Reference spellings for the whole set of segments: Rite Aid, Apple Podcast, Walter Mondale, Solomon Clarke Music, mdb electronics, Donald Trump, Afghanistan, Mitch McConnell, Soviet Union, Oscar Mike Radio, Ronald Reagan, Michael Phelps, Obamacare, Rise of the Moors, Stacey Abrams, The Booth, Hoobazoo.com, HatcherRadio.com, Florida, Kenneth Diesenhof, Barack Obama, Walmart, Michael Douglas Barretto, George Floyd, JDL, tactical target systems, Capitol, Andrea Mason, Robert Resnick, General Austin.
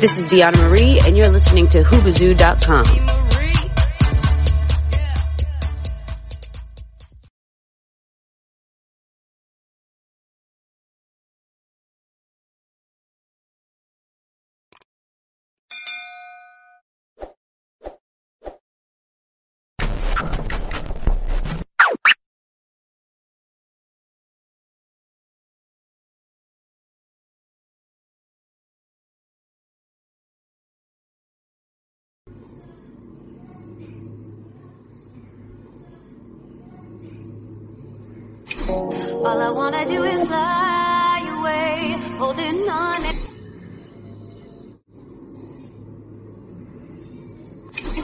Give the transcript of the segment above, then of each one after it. This is Veana Marie, and you're listening to Hoobazoo.com. All I wanna do is fly away, holding on.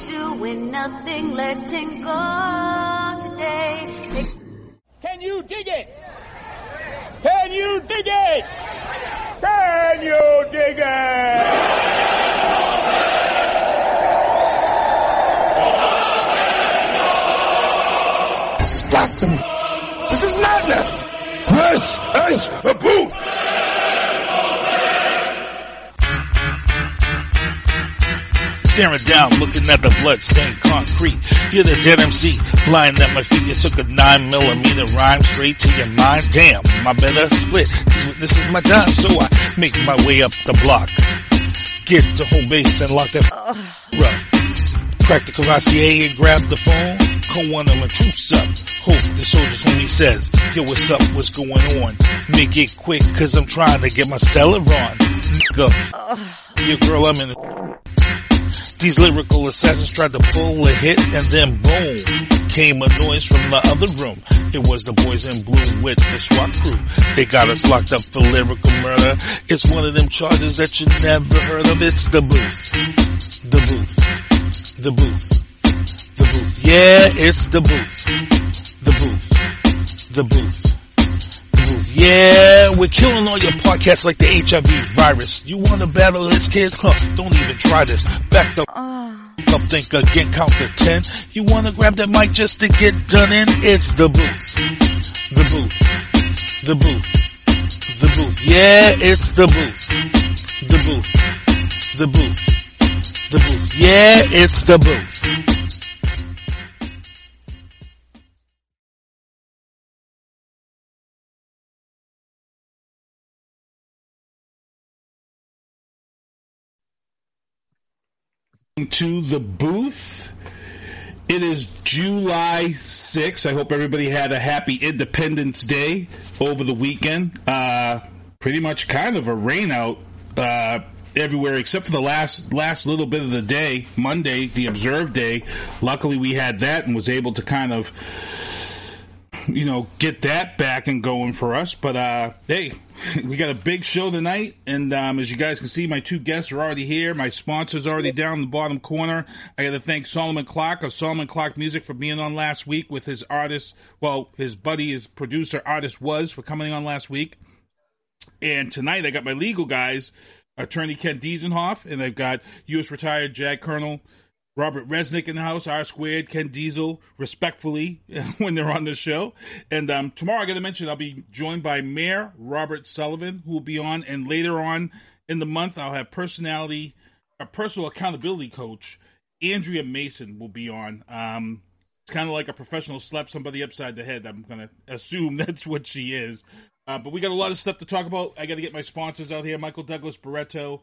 Doing nothing, letting go today. Can you dig it? Can you dig it? Can you dig it? This is blasphemy. This is madness. This is The Booth! Staring down, looking at the blood-stained concrete. You're the dead MC, blind at my feet. You took a 9mm rhyme straight to your mind. Damn, I better split. This is my time, so I make my way up the block. Get to home base and lock that up. Crack the cuirassier and grab the phone. Call one of my troops up. Hope the soldiers when he says, yo, what's up, what's going on? Make it quick, cause I'm trying to get my Stellar on. Go. Your girl, I'm in the... These lyrical assassins tried to pull a hit, and then boom, came a noise from the other room. It was the boys in blue with the SWAT crew. They got us locked up for lyrical murder. It's one of them charges that you never heard of. It's The Booth. The Booth. The Booth. The Booth. Yeah, it's The Booth. The Booth. The Booth. The Booth. Yeah, we're killing all your podcasts like the HIV virus. You want to battle this, kids? Huh, don't even try this. Back the up, think again, count to 10. You want to grab that mic just to get done in? It's The Booth. The Booth. The Booth. The Booth. Yeah, it's The Booth. The Booth. The Booth. The Booth. Yeah, it's The Booth. To The Booth. It is July 6th. I hope everybody had a happy Independence Day over the weekend. Pretty much kind of a rain out everywhere except for the last little bit of the day, Monday, the observed day. Luckily we had that and was able to kind of, you know, get that back and going for us. But hey, we got a big show tonight, and as you guys can see, my two guests are already here. My sponsor's already down in the bottom corner. I got to thank Solomon Clarke of Solomon Clarke Music for being on last week with his artist, well, his buddy, his producer, artist was, for coming on last week. And tonight I got my legal guys, attorney Kenneth Diesenhof, and I've got U.S. retired JAG Colonel Robert Resnick in the house, R-Squared, Ken Diesel, respectfully, when they're on the show. And tomorrow, I got to mention, I'll be joined by Mayor Robert Sullivan, who will be on. And later on in the month, I'll have a personal accountability coach, Andrea Mason, will be on. It's kind of like a professional slap somebody upside the head. I'm going to assume that's what she is. But we got a lot of stuff to talk about. I got to get my sponsors out here, Michael Douglas Barretto,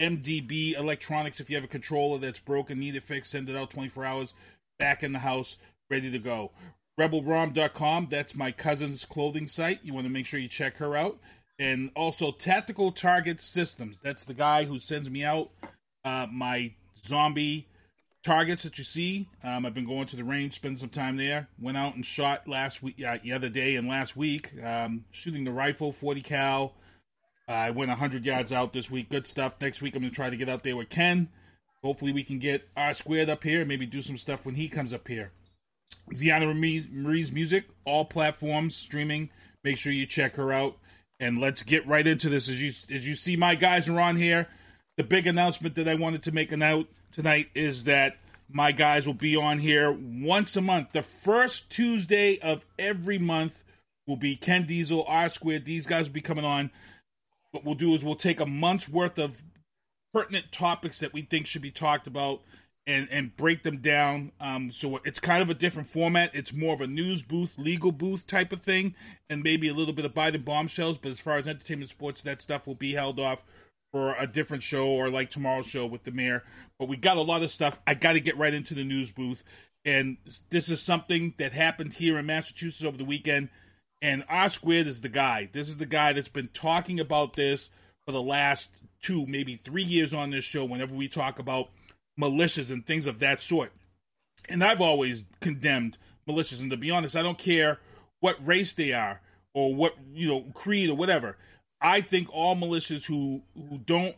mdb electronics. If you have a controller that's broken, need it fixed, send it out 24 hours, back in the house, ready to go. rebelrom.com, that's my cousin's clothing site. You want to make sure you check her out. And also Tactical Target Systems, that's the guy who sends me out my zombie targets that you see. I've been going to the range, spending some time there. Went out and shot the other day and last week, shooting the rifle, 40 cal. I went 100 yards out this week. Good stuff. Next week, I'm going to try to get out there with Ken. Hopefully, we can get R-Squared up here and maybe do some stuff when he comes up here. Veana Marie's music, all platforms, streaming. Make sure you check her out. And let's get right into this. As you see, my guys are on here. The big announcement that I wanted to make tonight is that my guys will be on here once a month. The first Tuesday of every month will be Ken Diesel, R-Squared. These guys will be coming on. What we'll do is we'll take a month's worth of pertinent topics that we think should be talked about and break them down. So it's kind of a different format. It's more of a news booth, legal booth type of thing, and maybe a little bit of Biden bombshells. But as far as entertainment, sports, that stuff will be held off for a different show, or like tomorrow's show with the mayor. But we got a lot of stuff. I got to get right into the news booth. And this is something that happened here in Massachusetts over the weekend. And R Squared is the guy. This is the guy that's been talking about this for the last 2, maybe 3 years on this show whenever we talk about militias and things of that sort. And I've always condemned militias. And to be honest, I don't care what race they are or what, you know, creed or whatever. I think all militias who don't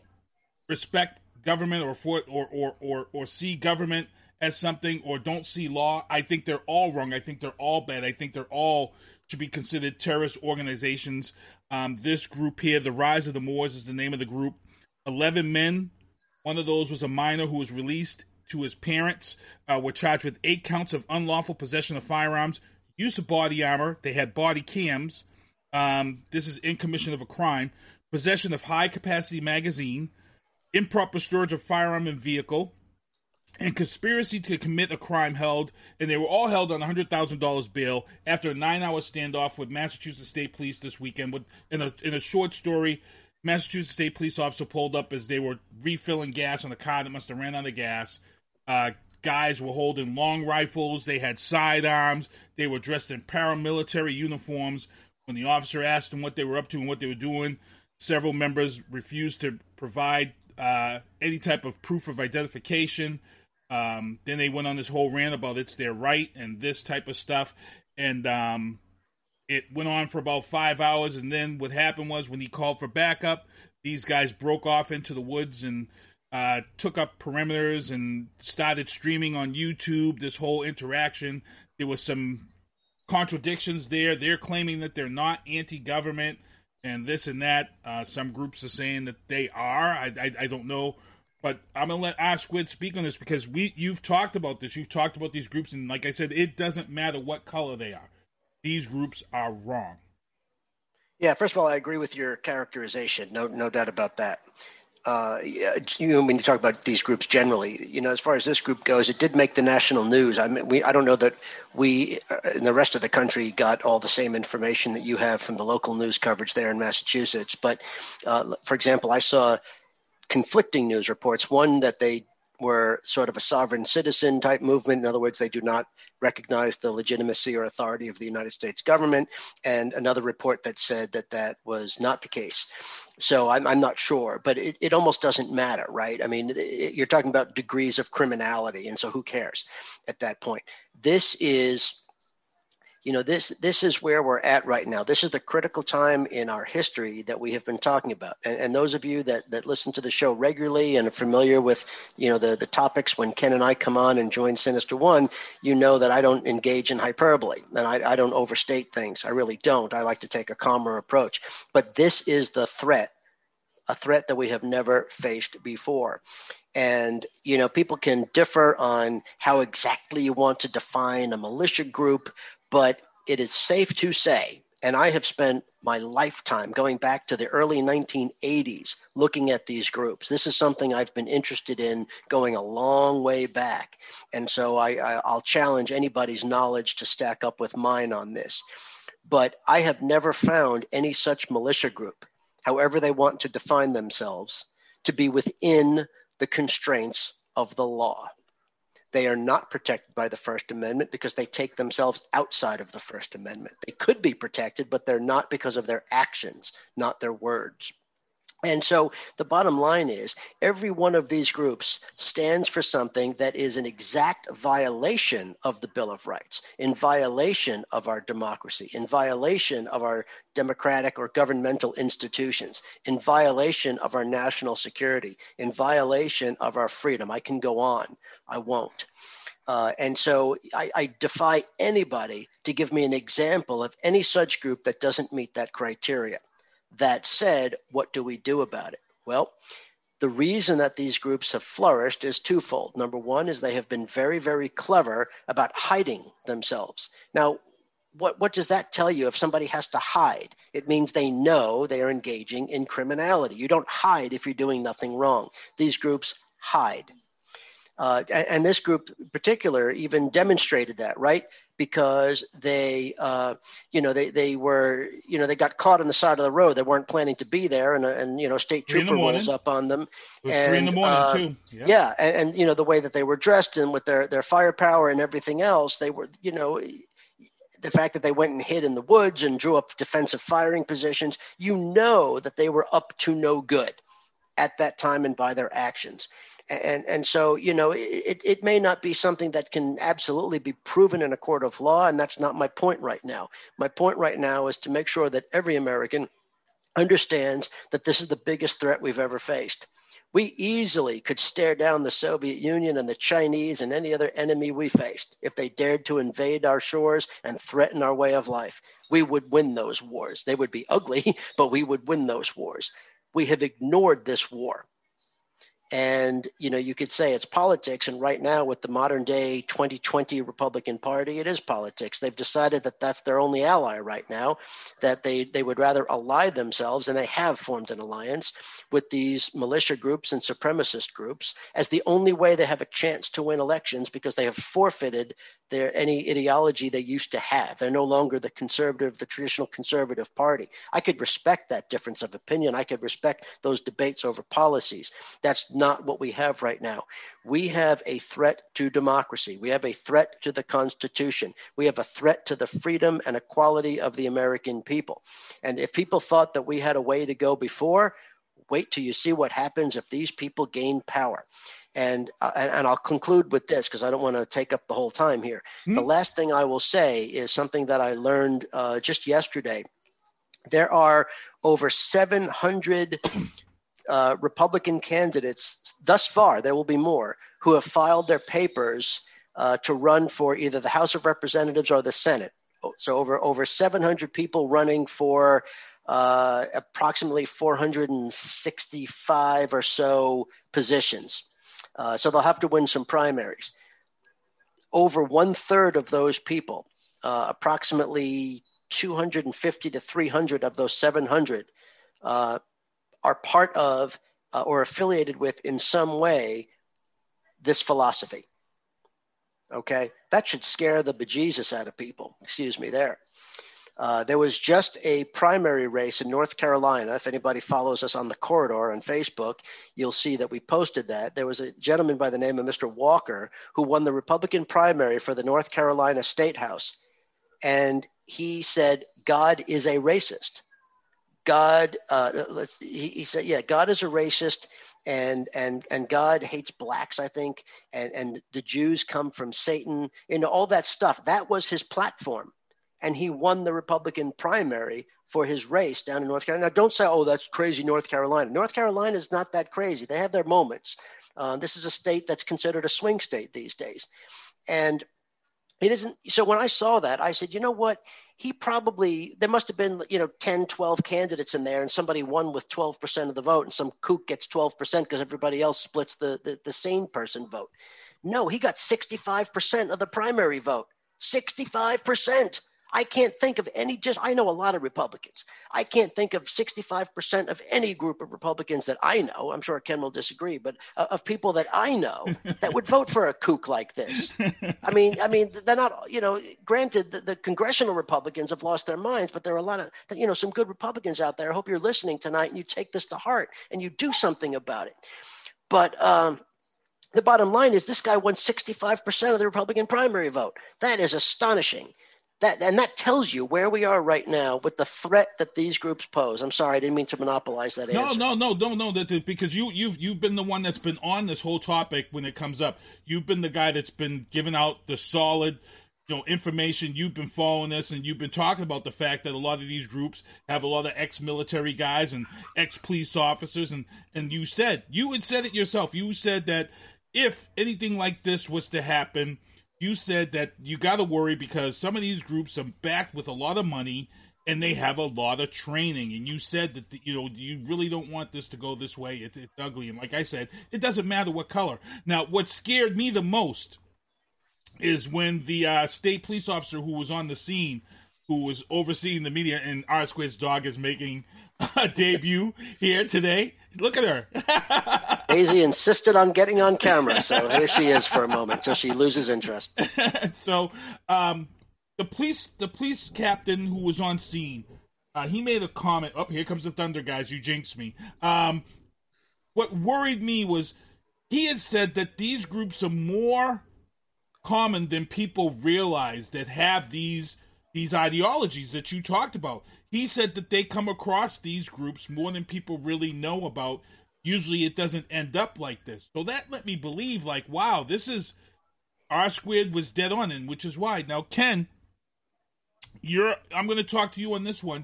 respect government or see government as something, or don't see law, I think they're all wrong. I think they're all bad. I think they're all to be considered terrorist organizations. This group here, the Rise of the Moors is the name of the group. 11 men. One of those was a minor who was released to his parents, were charged with 8 counts of unlawful possession of firearms, use of body armor. They had body cams. This is in commission of a crime. Possession of high-capacity magazine, improper storage of firearm and vehicle, and conspiracy to commit a crime held, and they were all held on $100,000 bail after a 9-hour standoff with Massachusetts State Police this weekend. In a short story, Massachusetts State Police officer pulled up as they were refilling gas on a car that must have ran out of gas. Guys were holding long rifles. They had sidearms. They were dressed in paramilitary uniforms. When the officer asked them what they were up to and what they were doing, several members refused to provide any type of proof of identification. Then they went on this whole rant about it's their right and this type of stuff. And it went on for about 5 hours. And then what happened was when he called for backup, these guys broke off into the woods and took up perimeters and started streaming on YouTube this whole interaction. There was some contradictions there. They're claiming that they're not anti-government and this and that. Some groups are saying that they are. I don't know. But I'm going to let R Squid speak on this because you've talked about this. You've talked about these groups. And like I said, it doesn't matter what color they are. These groups are wrong. Yeah, first of all, I agree with your characterization. No doubt about that. When you talk about these groups generally, you know, as far as this group goes, it did make the national news. I mean, I don't know that we in the rest of the country got all the same information that you have from the local news coverage there in Massachusetts. But, for example, I saw conflicting news reports, one that they were sort of a sovereign citizen type movement. In other words, they do not recognize the legitimacy or authority of the United States government, and another report that said that was not the case. So I'm not sure, but it almost doesn't matter, right? I mean, you're talking about degrees of criminality, and so who cares at that point? This is where we're at right now. This is the critical time in our history that we have been talking about. And those of you that listen to the show regularly and are familiar with, you know, the topics when Ken and I come on and join Sinister One, you know that I don't engage in hyperbole and I don't overstate things. I really don't. I like to take a calmer approach. But this is the threat, a threat that we have never faced before. And, you know, people can differ on how exactly you want to define a militia group, but it is safe to say, and I have spent my lifetime going back to the early 1980s looking at these groups. This is something I've been interested in going a long way back. And so I'll challenge anybody's knowledge to stack up with mine on this. But I have never found any such militia group, however they want to define themselves, to be within the constraints of the law. They are not protected by the First Amendment because they take themselves outside of the First Amendment. They could be protected, but they're not because of their actions, not their words. And so the bottom line is every one of these groups stands for something that is an exact violation of the Bill of Rights, in violation of our democracy, in violation of our democratic or governmental institutions, in violation of our national security, in violation of our freedom. I can go on. I won't. And so I defy anybody to give me an example of any such group that doesn't meet that criteria. That said, what do we do about it? Well, the reason that these groups have flourished is twofold. Number one is they have been very, very clever about hiding themselves. Now, what does that tell you if somebody has to hide? It means they know they are engaging in criminality. You don't hide if you're doing nothing wrong. These groups hide. And this group in particular even demonstrated that, right? Because they got caught on the side of the road. They weren't planning to be there, and state trooper rolls up on them. It was 3 in the morning too. Yeah, yeah, and the way that they were dressed and with their firepower and everything else, they were, the fact that they went and hid in the woods and drew up defensive firing positions, that they were up to no good at that time and by their actions. And so, it may not be something that can absolutely be proven in a court of law, and that's not my point right now. My point right now is to make sure that every American understands that this is the biggest threat we've ever faced. We easily could stare down the Soviet Union and the Chinese and any other enemy we faced if they dared to invade our shores and threaten our way of life. We would win those wars. They would be ugly, but we would win those wars. We have ignored this war. And, you could say it's politics. And right now with the modern day 2020 Republican Party, it is politics. They've decided that that's their only ally right now, that they would rather ally themselves. And they have formed an alliance with these militia groups and supremacist groups as the only way they have a chance to win elections, because they have forfeited any ideology they used to have. They're no longer the traditional conservative party. I could respect that difference of opinion. I could respect those debates over policies. That's not what we have right now. We have a threat to democracy. We have a threat to the Constitution. We have a threat to the freedom and equality of the American people. And if people thought that we had a way to go before, wait till you see what happens if these people gain power. And I'll conclude with this, because I don't want to take up the whole time here. Mm-hmm. The last thing I will say is something that I learned just yesterday. There are over 700 Republican candidates thus far, there will be more, who have filed their papers to run for either the House of Representatives or the Senate. So over 700 people running for approximately 465 or so positions. So they'll have to win some primaries. Over 1/3 of those people, approximately 250 to 300 of those 700, are part of or affiliated with in some way this philosophy. Okay, that should scare the bejesus out of people. Excuse me there. There was just a primary race in North Carolina. If anybody follows us on the corridor on Facebook, you'll see that we posted that. There was a gentleman by the name of Mr. Walker who won the Republican primary for the North Carolina State House. And he said, God is a racist. He said, yeah, God is a racist and God hates blacks, I think. And the Jews come from Satan, all that stuff. That was his platform. And he won the Republican primary for his race down in North Carolina. Now, don't say, oh, that's crazy, North Carolina. North Carolina is not that crazy. They have their moments. This is a state that's considered a swing state these days. And it isn't. So when I saw that, I said, you know what? There must have been, 10, 12 candidates in there, and somebody won with 12% of the vote, and some kook gets 12% because everybody else splits the sane person vote. No, he got 65% of the primary vote. 65%. I can't think of any, I know a lot of Republicans. I can't think of 65% of any group of Republicans that I know, I'm sure Ken will disagree, but of people that I know that would vote for a kook like this. I mean, they're not, granted the congressional Republicans have lost their minds, but there are a lot of, some good Republicans out there. I hope you're listening tonight and you take this to heart and you do something about it. But, the bottom line is this guy won 65% of the Republican primary vote. That is astonishing. That tells you where we are right now with the threat that these groups pose. I'm sorry, I didn't mean to monopolize that answer. No, because you've been the one that's been on this whole topic when it comes up. You've been the guy that's been giving out the solid, information. You've been following this, and you've been talking about the fact that a lot of these groups have a lot of ex-military guys and ex-police officers, and you had said it yourself. You said that if anything like this was to happen, you said that you got to worry because some of these groups are backed with a lot of money and they have a lot of training. And you said that, you really don't want this to go this way. It's ugly. And like I said, it doesn't matter what color. Now, what scared me the most is when the state police officer who was on the scene who was overseeing the media, and our Squid's dog is making a debut here today. Look at her. Daisy insisted on getting on camera, so here she is for a moment until she loses interest. So the police captain who was on scene, he made a comment. Oh, here comes the thunder, guys. You jinxed me. What worried me was he had said that these groups are more common than people realize that have these ideologies that you talked about. He said that they come across these groups more than people really know about. Usually it doesn't end up like this. So that let me believe, like, wow, this is R Squared was dead on, and which is why. Now, Ken, I'm going to talk to you on this one.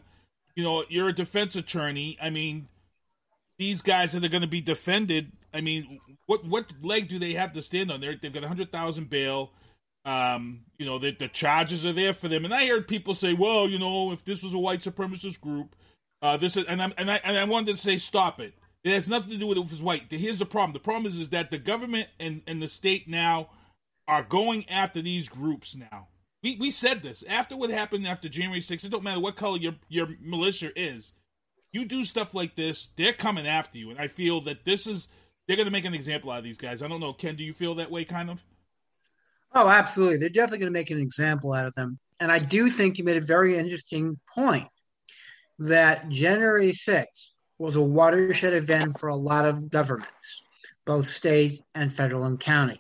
You know, you're a defense attorney. I mean, these guys that are going to be defended, I mean, what leg do they have to stand on? They've got $100,000 bail. You know, the charges are there for them. And I heard people say, well, you know, if this was a white supremacist group, this is, and I wanted to say, stop it. It has nothing to do with if it's white. Here's the problem. The problem is that the government and the state now are going after these groups now. We said this. After what happened after January 6th, it don't matter what color your militia is. You do stuff like this, they're coming after you. And I feel that they're going to make an example out of these guys. I don't know, Ken, do you feel that way kind of? Oh, absolutely. They're definitely going to make an example out of them. And I do think you made a very interesting point that January 6th was a watershed event for a lot of governments, both state and federal and county.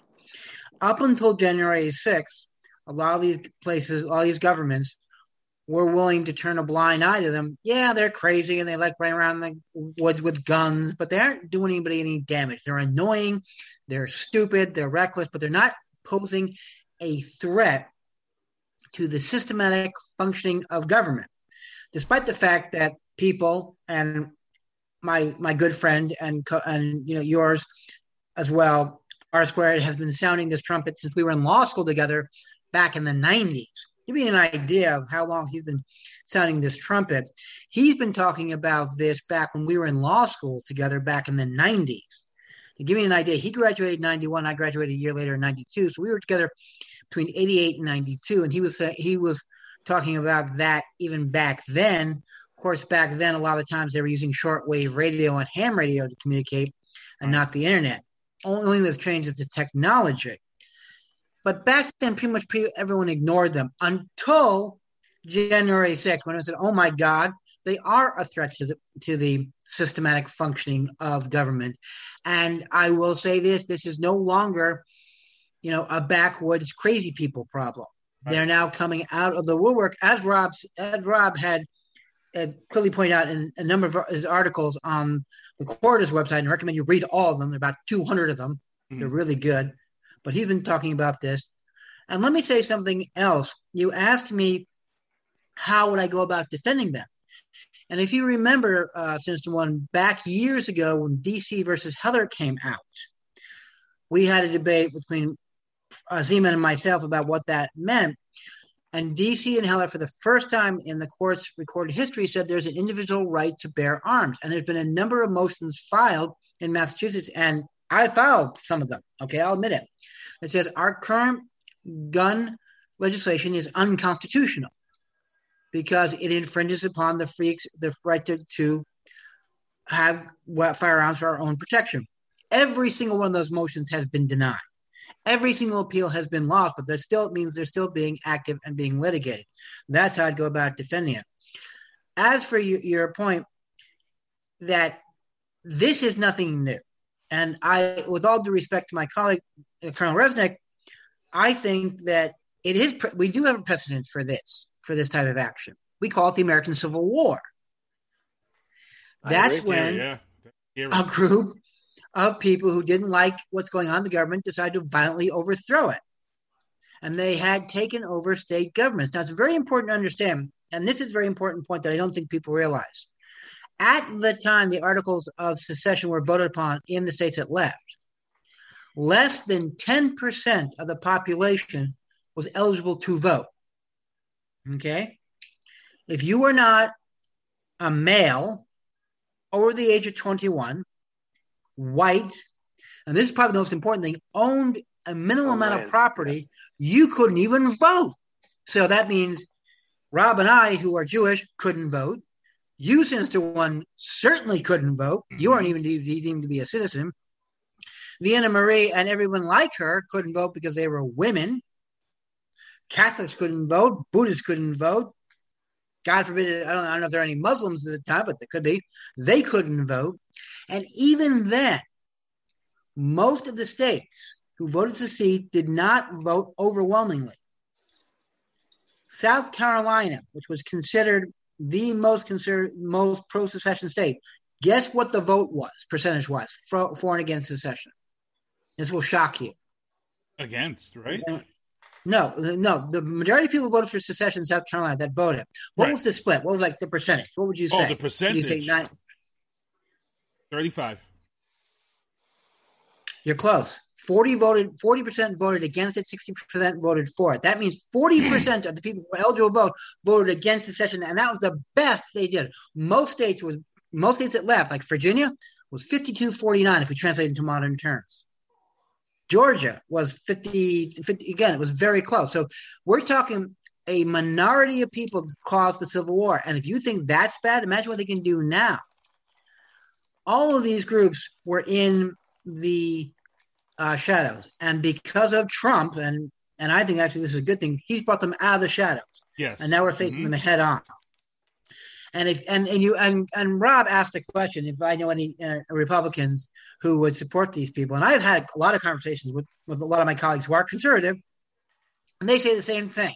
Up until January 6th, a lot of these places, all these governments were willing to turn a blind eye to them. Yeah, they're crazy and they like running around the woods with guns, but they aren't doing anybody any damage. They're annoying, they're stupid, they're reckless, but they're not posing a threat to the systematic functioning of government, despite the fact that people and my good friend and you know yours as well, R Squared, has been sounding this trumpet since we were in law school together back in the 90s. Give me an idea of how long he's been sounding this trumpet. He's been talking about this back when we were in law school together back in the 90s. To give you an idea, he graduated in 91. I graduated a year later in 92. So we were together between 88 and 92. And he was talking about that even back then. Of course, back then, a lot of the times they were using shortwave radio and ham radio to communicate and not the internet. Only thing that's changed is the technology. But back then, pretty much everyone ignored them until January 6th, when I said, oh, my God, they are a threat to the systematic functioning of government. And I will say this is no longer, you know, a backwoods crazy people problem. Right. They're now coming out of the woodwork, as Rob had clearly pointed out in a number of his articles on the Corridor's website, and I recommend you read all of them. There are about 200 of them. Mm-hmm. They're really good. But he's been talking about this. And let me say something else. You asked me, how would I go about defending them? And if you remember, Sinister One, back years ago when DC versus Heller came out, we had a debate between Zeman and myself about what that meant. And DC and Heller, for the first time in the court's recorded history, said there's an individual right to bear arms. And there's been a number of motions filed in Massachusetts, and I filed some of them. Okay, I'll admit it. It says our current gun legislation is unconstitutional because it infringes upon the right to have firearms for our own protection. Every single one of those motions has been denied. Every single appeal has been lost, but that still means they're still being active and being litigated. That's how I'd go about defending it. As for your point, that this is nothing new. And I, with all due respect to my colleague, Colonel Resnick, I think that it is. We do have a precedent for this type of action. We call it the American Civil War. That's when a group of people who didn't like what's going on in the government decided to violently overthrow it. And they had taken over state governments. Now, it's very important to understand, and this is a very important point that I don't think people realize. At the time the articles of secession were voted upon in the states that left, less than 10% of the population was eligible to vote. Okay? If you were not a male over the age of 21, white, and this is probably the most important thing, owned a minimal amount of property, you couldn't even vote. So that means Rob and I, who are Jewish, couldn't vote. You, Sinister One, certainly couldn't vote. You aren't even deemed to be a citizen. Veana Marie and everyone like her couldn't vote because they were women. Catholics couldn't vote. Buddhists couldn't vote. God forbid, I don't know if there are any Muslims at the time, but there could be. They couldn't vote. And even then, most of the states who voted to secede did not vote overwhelmingly. South Carolina, which was considered the most pro-secession state, guess what the vote was, percentage-wise, for and against secession? This will shock you. Against, right? No. The majority of people voted for secession in South Carolina that voted. What was the split? What was like the percentage? What would you say? Oh, the percentage. You say 35. You're close. 40% voted against it, 60% voted for it. That means 40% of the people who were eligible to vote voted against secession, and that was the best they did. Most states that left, like Virginia, was 52-49 if we translate into modern terms. Georgia was 50, again, it was very close. So we're talking a minority of people caused the Civil War, and if you think that's bad, imagine what they can do now. All of these groups were in the shadows, and because of Trump, and I think actually this is a good thing, he's brought them out of the shadows. Yes, and now we're facing them head on. And if and Rob asked a question: if I know any Republicans who would support these people, and I've had a lot of conversations with a lot of my colleagues who are conservative, and they say the same thing.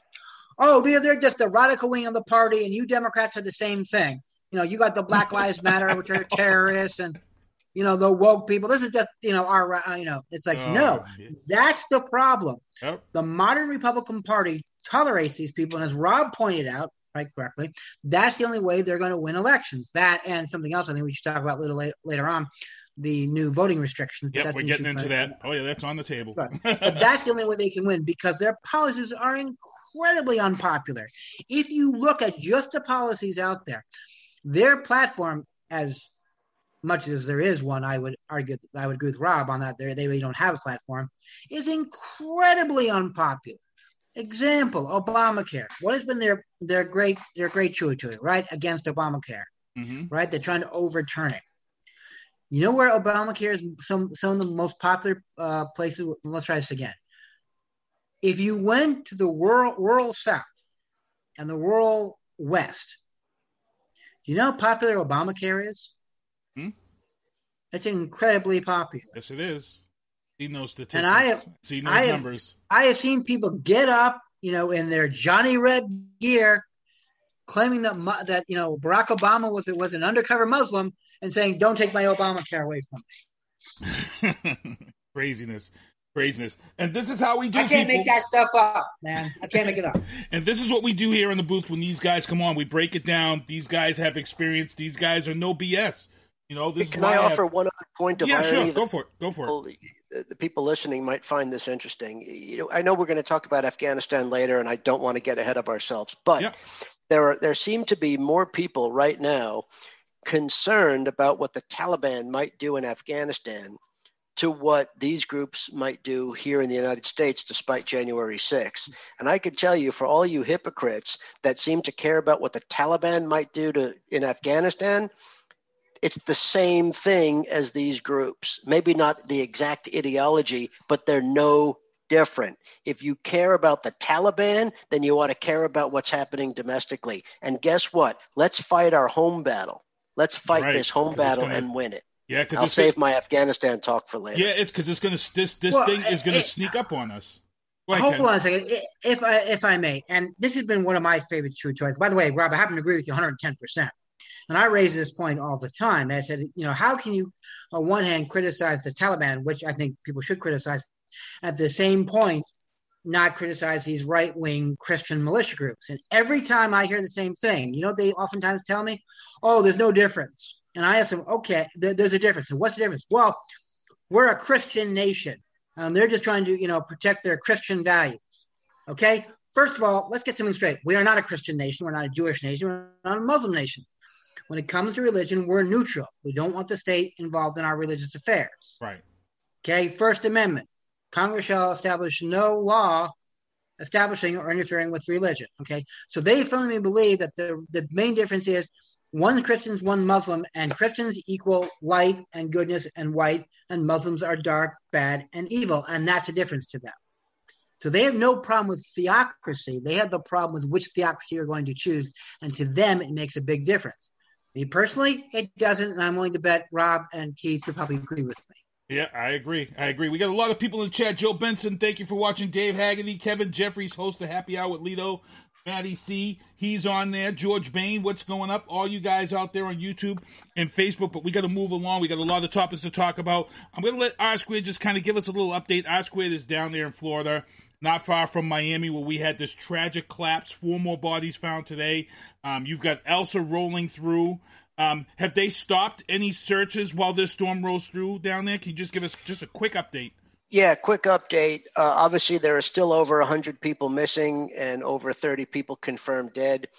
Oh, they're just the radical wing of the party, and you Democrats are the same thing. You know, you got the Black Lives Matter, which are terrorists, and you know, the woke people. This is just, you know, our, you know, it's like, no, that's the problem. Yep. The modern Republican Party tolerates these people. And as Rob pointed out, right, correctly, that's the only way they're going to win elections. That and something else I think we should talk about a little later on, the new voting restrictions. Yep, we're getting into that. Oh, yeah, that's on the table. But that's the only way they can win, because their policies are incredibly unpopular. If you look at just the policies out there, their platform, as much as there is one, I would argue, I would agree with Rob on that, they really don't have a platform, is incredibly unpopular. Example, Obamacare. What has been their great choo-choo, right, against Obamacare, right? They're trying to overturn it. You know where Obamacare is some of the most popular places? Let's try this again. If you went to the rural South and the rural West, do you know how popular Obamacare is? It's incredibly popular. Yes, it is. Seen those statistics. And I have seen those numbers. I have seen people get up, you know, in their Johnny Red gear, claiming that you know, Barack Obama was an undercover Muslim, and saying, "Don't take my Obamacare away from me." Craziness. And this is how we do it. I can't make that stuff up, man. I can't make it up. And this is what we do here in the booth when these guys come on. We break it down. These guys have experience. These guys are no BS. You know, this Can I offer one other point of irony? Yeah, sure. Go for it. The people listening might find this interesting. You know, I know we're going to talk about Afghanistan later, and I don't want to get ahead of ourselves. But there seem to be more people right now concerned about what the Taliban might do in Afghanistan to what these groups might do here in the United States, despite January 6th. And I could tell you, for all you hypocrites that seem to care about what the Taliban might do in Afghanistan, it's the same thing as these groups. Maybe not the exact ideology, but they're no different. If you care about the Taliban, then you ought to care about what's happening domestically. And guess what? Let's fight our home battle. Let's fight this home battle and win it. Yeah, because I'll save my Afghanistan talk for later. Yeah, it's because it's going to this thing is going to sneak up on us. Hold on a second, if I may. And this has been one of my favorite true choices. By the way, Rob, I happen to agree with you 110%. And I raise this point all the time. I said, you know, how can you, on one hand, criticize the Taliban, which I think people should criticize, at the same point, not criticize these right-wing Christian militia groups? And every time I hear the same thing, you know, they oftentimes tell me, oh, there's no difference. And I ask them, okay, there's a difference. And what's the difference? Well, we're a Christian nation. They're just trying to, you know, protect their Christian values. Okay? First of all, let's get something straight. We are not a Christian nation. We're not a Jewish nation. We're not a Muslim nation. When it comes to religion, we're neutral. We don't want the state involved in our religious affairs. Right. Okay, First Amendment. Congress shall establish no law establishing or interfering with religion. Okay, so they firmly believe that the main difference is one Christian's one Muslim, and Christians equal light and goodness and white, and Muslims are dark, bad, and evil, and that's a difference to them. So they have no problem with theocracy. They have the problem with which theocracy you're going to choose, and to them it makes a big difference. Me personally, it doesn't, and I'm willing to bet Rob and Keith would probably agree with me. Yeah, I agree. We got a lot of people in the chat. Joe Benson, thank you for watching. Dave Haggerty, Kevin Jeffries, host of Happy Hour with Lito, Mattie C, he's on there. George Bain, what's going up? All you guys out there on YouTube and Facebook, but we got to move along. We got a lot of topics to talk about. I'm going to let R Squared just kind of give us a little update. R Squared is down there in Florida, not far from Miami, where we had this tragic collapse. 4 more bodies found today. You've got Elsa rolling through. Have they stopped any searches while this storm rolls through down there? Can you just give us just a quick update? Yeah, quick update. Obviously, there are still over 100 people missing and over 30 people confirmed dead.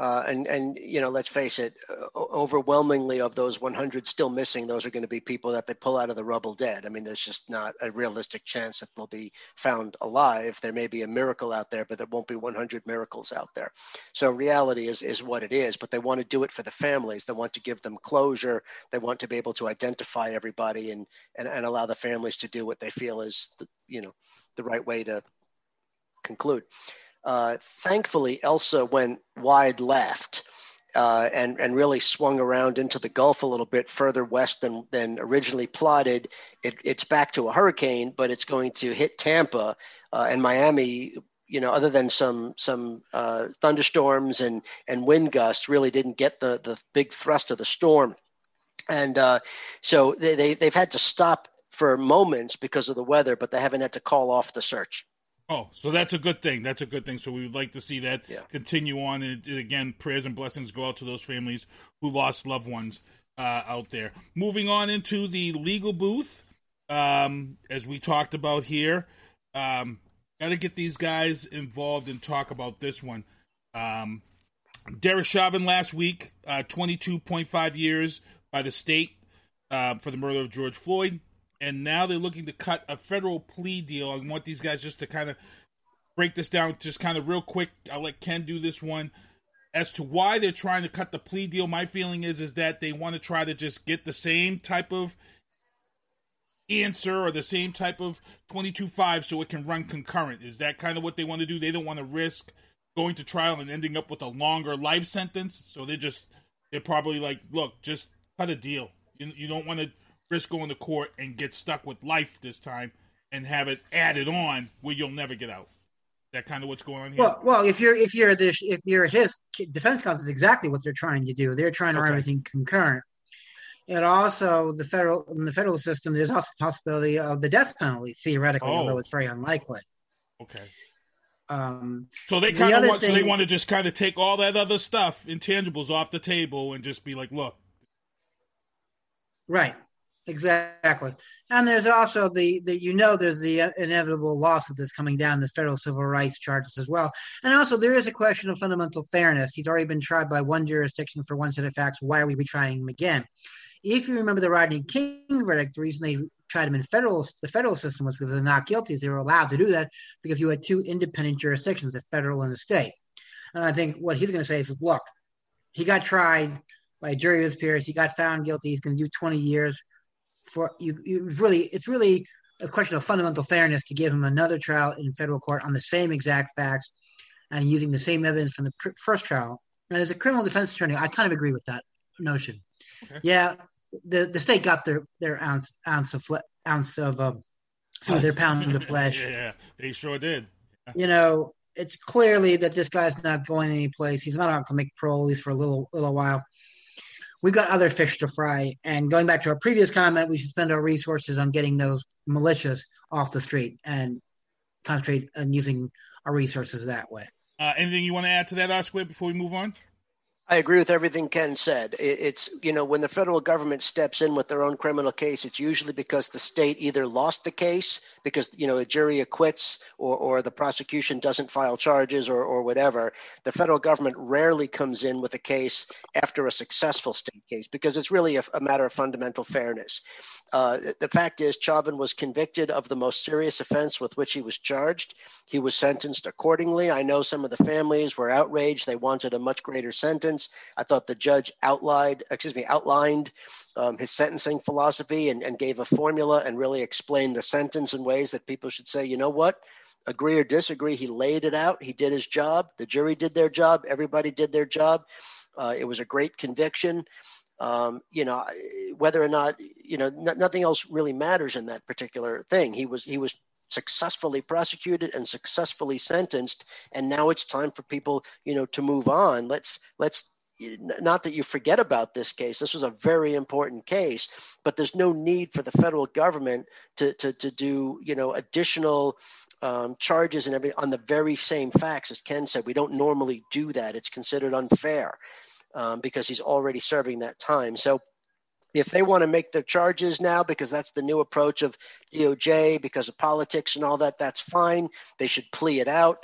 And you know, let's face it, overwhelmingly of those 100 still missing, those are going to be people that they pull out of the rubble dead. I mean, there's just not a realistic chance that they'll be found alive. There may be a miracle out there, but there won't be 100 miracles out there. So reality is what it is, but they want to do it for the families. They want to give them closure. They want to be able to identify everybody and allow the families to do what they feel is, the right way to conclude. Thankfully, Elsa went wide left and really swung around into the Gulf a little bit further west than originally plotted. It's back to a hurricane, but it's going to hit Tampa and Miami. Other than some thunderstorms and wind gusts, really didn't get the big thrust of the storm. And so they've had to stop for moments because of the weather, but they haven't had to call off the search. Oh, so that's a good thing. That's a good thing. So we would like to see that continue on. And again, prayers and blessings go out to those families who lost loved ones out there. Moving on into the legal booth, as we talked about here, got to get these guys involved and talk about this one. Derek Chauvin last week, 22.5 years by the state for the murder of George Floyd. And now they're looking to cut a federal plea deal. I want these guys just to kind of break this down just kind of real quick. I'll let Ken do this one. As to why they're trying to cut the plea deal, my feeling is that they want to try to just get the same type of answer or the same type of 22.5 so it can run concurrent. Is that kind of what they want to do? They don't want to risk going to trial and ending up with a longer life sentence. So they're probably like, look, just cut a deal. You don't want to risk going to court and get stuck with life this time and have it added on where you'll never get out. That kind of what's going on here. Well, if you're his defense counsel, is exactly what they're trying to do. They're trying to run everything concurrent. And also in the federal system, there's also the possibility of the death penalty theoretically, although it's very unlikely. Okay. So they kind of want to just kind of take all that other stuff, intangibles, off the table and just be like, look. Right. Exactly. And there's also there's the inevitable lawsuit that's coming down, the federal civil rights charges as well. And also there is a question of fundamental fairness. He's already been tried by one jurisdiction for one set of facts. Why are we retrying him again? If you remember the Rodney King verdict, the reason they tried him in the federal system was with the not guilty. They were allowed to do that because you had two independent jurisdictions, a federal and a state. And I think what he's going to say is, look, he got tried by a jury of his peers. He got found guilty. He's going to do 20 years. It's really a question of fundamental fairness to give him another trial in federal court on the same exact facts and using the same evidence from the first trial. And as a criminal defense attorney, I kind of agree with that notion. Okay. Yeah, the state got their their pound of flesh. Yeah, they sure did. Yeah. It's clearly that this guy's not going anyplace. He's not going to make parole, at least for a little while. We've got other fish to fry. And going back to our previous comment, we should spend our resources on getting those militias off the street and concentrate on using our resources that way. Anything you want to add to that, R Square, before we move on? I agree with everything Ken said. It's, you know, when the federal government steps in with their own criminal case, it's usually because the state either lost the case because, you know, a jury acquits or the prosecution doesn't file charges or whatever. The federal government rarely comes in with a case after a successful state case because it's really a matter of fundamental fairness. The fact is Chauvin was convicted of the most serious offense with which he was charged. He was sentenced accordingly. I know some of the families were outraged. They wanted a much greater sentence. I thought the judge outlined his sentencing philosophy and gave a formula and really explained the sentence in ways that people should say, you know what, agree or disagree. He laid it out. He did his job. The jury did their job. Everybody did their job. It was a great conviction. You know, whether or not, you know, nothing else really matters in that particular thing. He was successfully prosecuted and successfully sentenced, and now it's time for people, you know, to move on. Let's not that you forget about this case. This was a very important case, but there's no need for the federal government to do, you know, additional charges and everything on the very same facts. As Ken said, we don't normally do that. It's considered unfair because he's already serving that time. So if they want to make their charges now, because that's the new approach of DOJ, because of politics and all that, that's fine. They should plea it out.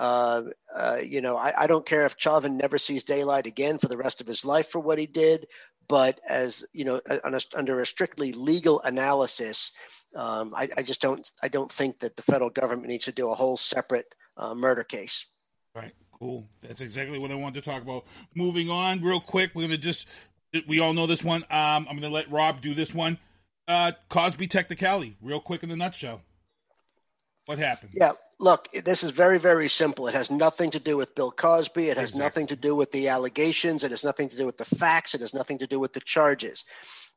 You know, I don't care if Chauvin never sees daylight again for the rest of his life for what he did. But as you know, under a strictly legal analysis, I just don't think that the federal government needs to do a whole separate murder case. Right. Cool. That's exactly what I wanted to talk about. Moving on real quick. We're going to just. We all know this one. I'm going to let Rob do this one. Cosby technicality, real quick in a nutshell. What happened? Yeah, look, this is very, very simple. It has nothing to do with Bill Cosby. It has nothing to do with the allegations. It has nothing to do with the facts. It has nothing to do with the charges.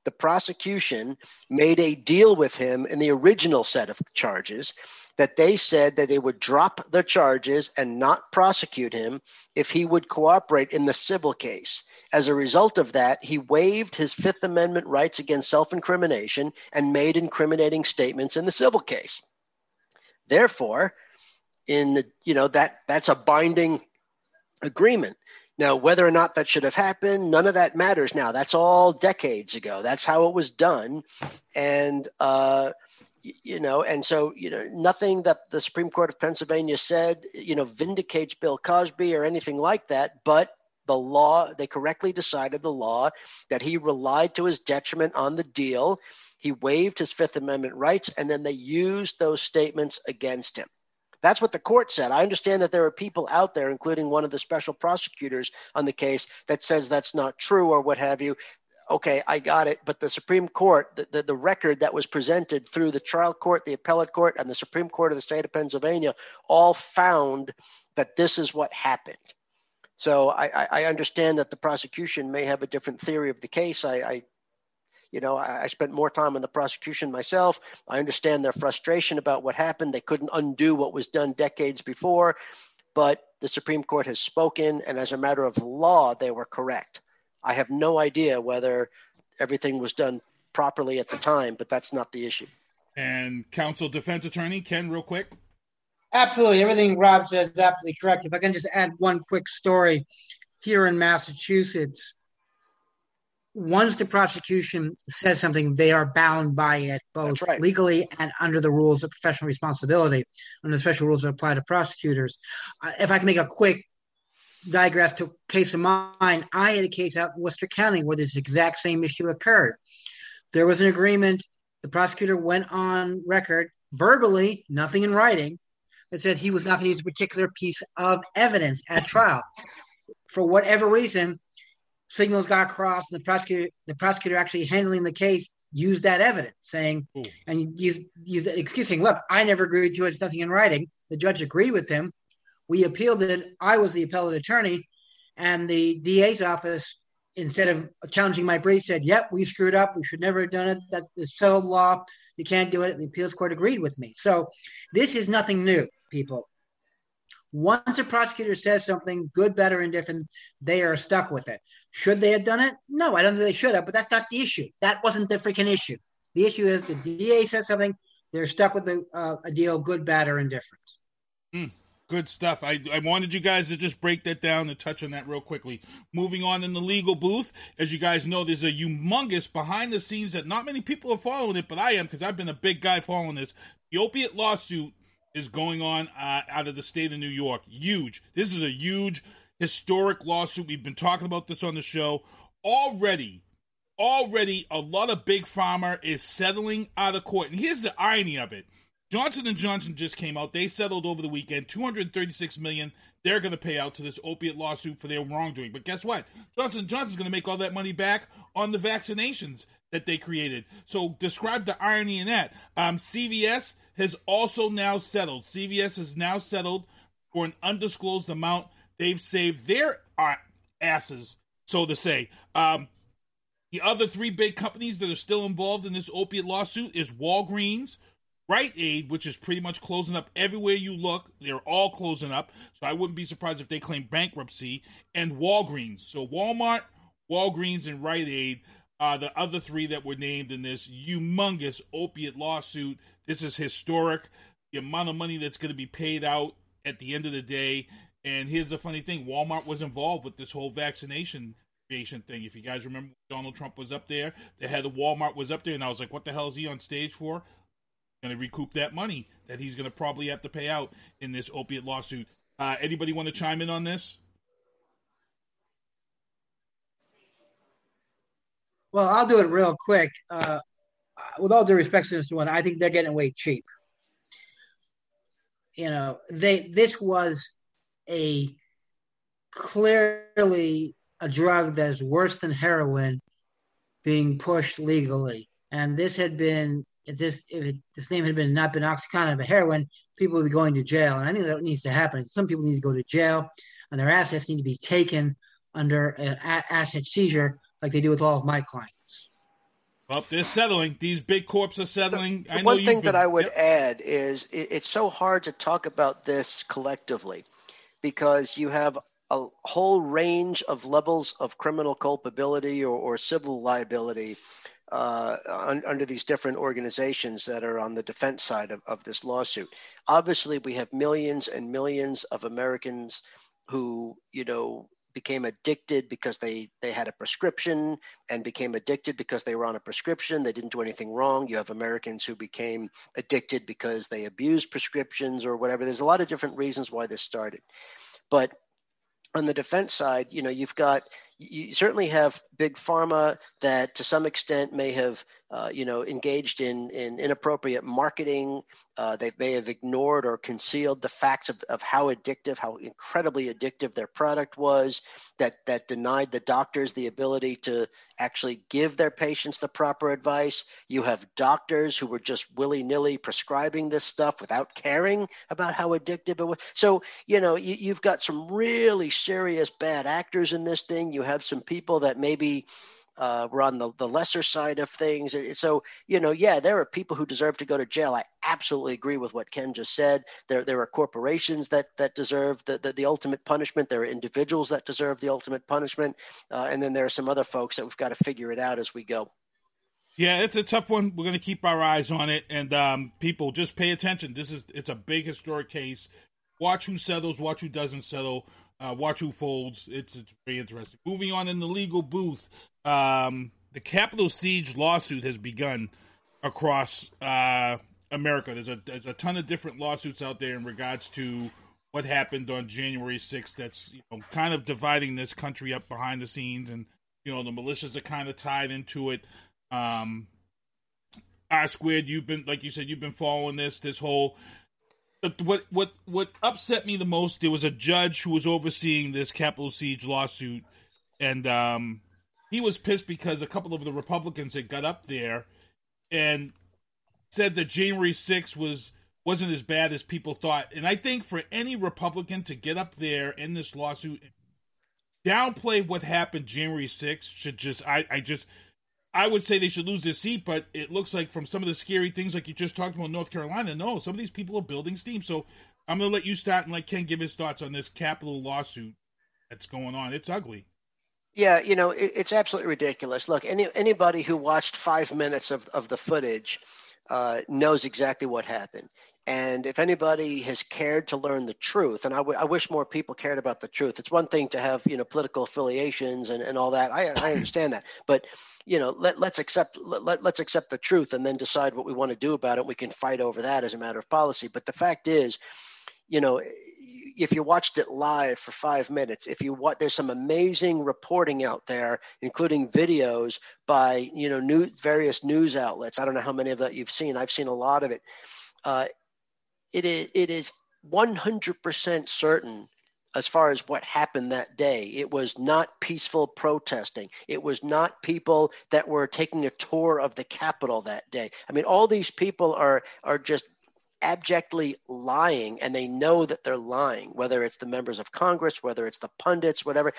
The prosecution made a deal with him in the original set of charges that they said that they would drop the charges and not prosecute him if he would cooperate in the civil case. As a result of that, he waived his Fifth Amendment rights against self-incrimination and made incriminating statements in the civil case. Therefore, that's a binding agreement. Now, whether or not that should have happened, none of that matters now. That's all decades ago. That's how it was done. And, nothing that the Supreme Court of Pennsylvania said, you know, vindicates Bill Cosby or anything like that. But the law, they correctly decided the law that he relied to his detriment on the deal. He waived his Fifth Amendment rights, and then they used those statements against him. That's what the court said. I understand that there are people out there, including one of the special prosecutors on the case, that says that's not true or what have you. Okay, I got it. But the Supreme Court, the record that was presented through the trial court, the appellate court, and the Supreme Court of the state of Pennsylvania all found that this is what happened. So I understand that the prosecution may have a different theory of the case. I spent more time in the prosecution myself. I understand their frustration about what happened. They couldn't undo what was done decades before, but the Supreme Court has spoken, and as a matter of law, they were correct. I have no idea whether everything was done properly at the time, but that's not the issue. And counsel, defense attorney, Ken, real quick. Absolutely. Everything Rob says is absolutely correct. If I can just add one quick story here in Massachusetts. Once the prosecution says something, they are bound by it, both legally and under the rules of professional responsibility, under the special rules that apply to prosecutors. If I can make a quick digress to case of mine, I had a case out in Worcester County where this exact same issue occurred. There was an agreement. The prosecutor went on record verbally, nothing in writing, that said he was not going to use a particular piece of evidence at trial. For whatever reason, signals got crossed, and the prosecutor actually handling the case used that evidence, saying, and used excusing, look, I never agreed to it. It's nothing in writing. The judge agreed with him. We appealed it. I was the appellate attorney, and the DA's office, instead of challenging my brief, said, yep, we screwed up. We should never have done it. That's the settled law. You can't do it. And the appeals court agreed with me. So this is nothing new, people. Once a prosecutor says something good, better, and different, they are stuck with it. Should they have done it? No, I don't think they should have, but that's not the issue. That wasn't the freaking issue. The issue is the DA says something, they're stuck with a deal, good, bad, or indifferent. Good stuff. I wanted you guys to just break that down and touch on that real quickly. Moving on in the legal booth, as you guys know, there's a humongous behind the scenes that not many people are following it, but I am because I've been a big guy following this. The opiate lawsuit is going on out of the state of New York. Huge. This is a huge, historic lawsuit. We've been talking about this on the show. Already a lot of big pharma is settling out of court. And here's the irony of it. Johnson & Johnson just came out. They settled over the weekend, $236 million. They're going to pay out to this opiate lawsuit for their wrongdoing. But guess what? Johnson & Johnson's going to make all that money back on the vaccinations that they created. So describe the irony in that. CVS has also now settled. CVS has now settled for an undisclosed amount. They've saved their asses, so to say. The other three big companies that are still involved in this opiate lawsuit is Walgreens, Rite Aid, which is pretty much closing up everywhere you look. They're all closing up, so I wouldn't be surprised if they claim bankruptcy, and Walgreens. So Walmart, Walgreens, and Rite Aid are the other three that were named in this humongous opiate lawsuit. This is historic. The amount of money that's going to be paid out at the end of the day. And here's the funny thing. Walmart was involved with this whole vaccination thing. If you guys remember, Donald Trump was up there. The head of Walmart was up there, and I was like, what the hell is he on stage for? Going to recoup that money that he's going to probably have to pay out in this opiate lawsuit. Anybody want to chime in on this? Well, I'll do it real quick. With all due respect to this one, I think they're getting way cheap. You know, this was a clearly a drug that is worse than heroin being pushed legally. And this had been, if this name had been not been OxyContin but heroin, people would be going to jail. And I think that needs to happen. Some people need to go to jail, and their assets need to be taken under an asset seizure like they do with all of my clients. Well, they're settling. These big corps are settling. The one thing that I would add is it's so hard to talk about this collectively because you have a whole range of levels of criminal culpability or civil liability under these different organizations that are on the defense side of this lawsuit. Obviously, we have millions and millions of Americans who, you know, became addicted because they had a prescription and became addicted because they were on a prescription. They didn't do anything wrong. You have Americans who became addicted because they abused prescriptions or whatever. There's a lot of different reasons why this started. But on the defense side, you know, you certainly have big pharma that to some extent may have, you know, engaged in inappropriate marketing. They may have ignored or concealed the facts of how incredibly addictive their product was, that denied the doctors the ability to actually give their patients the proper advice. You have doctors who were just willy-nilly prescribing this stuff without caring about how addictive it was. So, you know, you've got some really serious bad actors in this thing. You have some people that maybe were on the lesser side of things. So, you know, yeah, there are people who deserve to go to jail. I absolutely agree with what Ken just said. There are corporations that deserve the ultimate punishment. There are individuals that deserve the ultimate punishment. And then there are some other folks that we've got to figure it out as we go. Yeah, it's a tough one. We're going to keep our eyes on it. And people, just pay attention. It's a big historic case. Watch who settles, watch who doesn't settle. Watch who folds. It's very interesting. Moving on in the legal booth, the Capitol siege lawsuit has begun across America. There's a ton of different lawsuits out there in regards to what happened on January 6th. That's, you know, kind of dividing this country up behind the scenes, and you know the militias are kind of tied into it. R-squared, you've been following this whole. What upset me the most, there was a judge who was overseeing this Capitol siege lawsuit, and he was pissed because a couple of the Republicans had got up there and said that January 6th wasn't as bad as people thought. And I think for any Republican to get up there in this lawsuit, downplay what happened January 6th should just I would say they should lose their seat, but it looks like from some of the scary things like you just talked about in North Carolina, no, some of these people are building steam. So I'm going to let you start and let Ken give his thoughts on this Capitol lawsuit that's going on. It's ugly. Yeah, you know, it's absolutely ridiculous. Look, anybody who watched 5 minutes of the footage knows exactly what happened. And if anybody has cared to learn the truth, and I wish more people cared about the truth. It's one thing to have, you know, political affiliations and all that. I understand that, but you know, let's accept the truth and then decide what we want to do about it. We can fight over that as a matter of policy. But the fact is, you know, if you watched it live for 5 minutes, there's some amazing reporting out there, including videos by, you know, various news outlets. I don't know how many of that you've seen. I've seen a lot of it. It is 100% certain as far as what happened that day. It was not peaceful protesting. It was not people that were taking a tour of the Capitol that day. I mean, all these people are just abjectly lying, and they know that they're lying, whether it's the members of Congress, whether it's the pundits, whatever,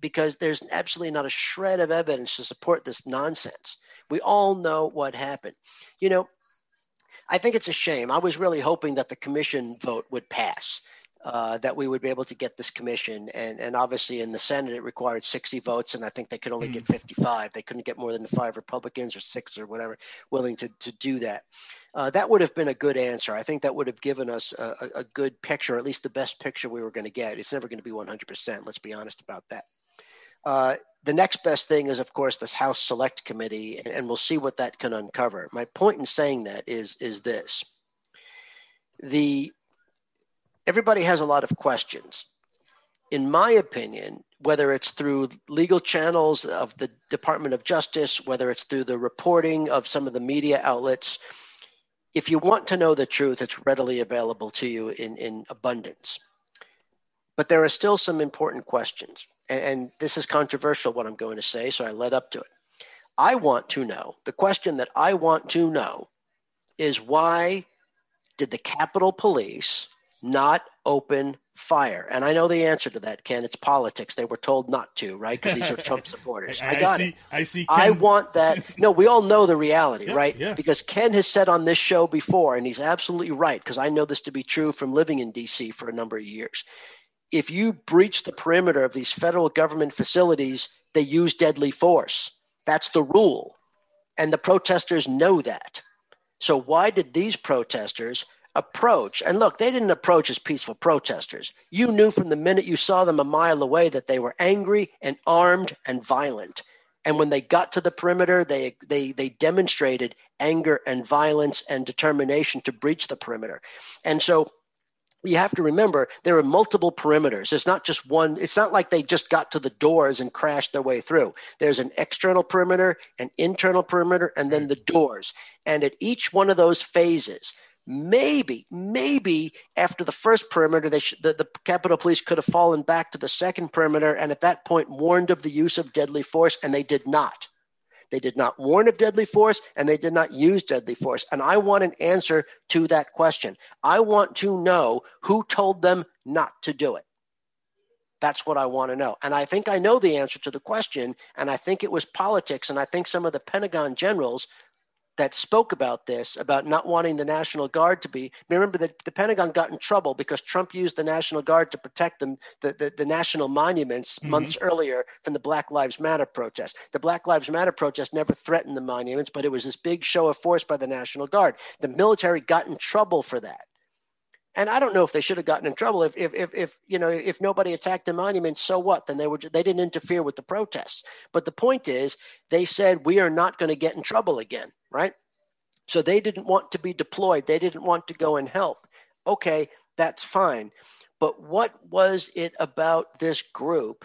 because there's absolutely not a shred of evidence to support this nonsense. We all know what happened. You know, I think it's a shame. I was really hoping that the commission vote would pass, that we would be able to get this commission. And obviously in the Senate, it required 60 votes, and I think they could only get 55. They couldn't get more than 5 Republicans or 6 or whatever willing to do that. That would have been a good answer. I think that would have given us a good picture, at least the best picture we were going to get. It's never going to be 100%. Let's be honest about that. The next best thing is, of course, this House Select Committee, and we'll see what that can uncover. My point in saying that is this. Everybody has a lot of questions. In my opinion, whether it's through legal channels of the Department of Justice, whether it's through the reporting of some of the media outlets, if you want to know the truth, it's readily available to you in abundance. But there are still some important questions. And this is controversial, what I'm going to say, so I led up to it. I want to know, the question that I want to know is, why did the Capitol Police not open fire? And I know the answer to that, Ken. It's politics. They were told not to, right? Because these are Trump supporters. I got it. I want that. No, we all know the reality, yeah, right? Yes. Because Ken has said on this show before, and he's absolutely right, because I know this to be true from living in D.C. for a number of years. If you breach the perimeter of these federal government facilities, they use deadly force. That's the rule. And the protesters know that. So why did these protesters approach? And look, they didn't approach as peaceful protesters. You knew from the minute you saw them a mile away that they were angry and armed and violent. And when they got to the perimeter, they demonstrated anger and violence and determination to breach the perimeter. And so you have to remember, there are multiple perimeters. It's not just one. It's not like they just got to the doors and crashed their way through. There's an external perimeter, an internal perimeter, and then the doors. And at each one of those phases, maybe after the first perimeter, the Capitol Police could have fallen back to the second perimeter and at that point warned of the use of deadly force, and they did not. They did not warn of deadly force, and they did not use deadly force. And I want an answer to that question. I want to know who told them not to do it. That's what I want to know. And I think I know the answer to the question, and I think it was politics. And I think some of the Pentagon generals that spoke about this, about not wanting the National Guard to be – remember that the Pentagon got in trouble because Trump used the National Guard to protect them, the national monuments months earlier from the Black Lives Matter protest. The Black Lives Matter protest never threatened the monuments, but it was this big show of force by the National Guard. The military got in trouble for that. And I don't know if they should have gotten in trouble. If nobody attacked the monuments, so what? Then they didn't interfere with the protests. But the point is, they said, we are not going to get in trouble again, right? So they didn't want to be deployed. They didn't want to go and help. Okay, that's fine. But what was it about this group?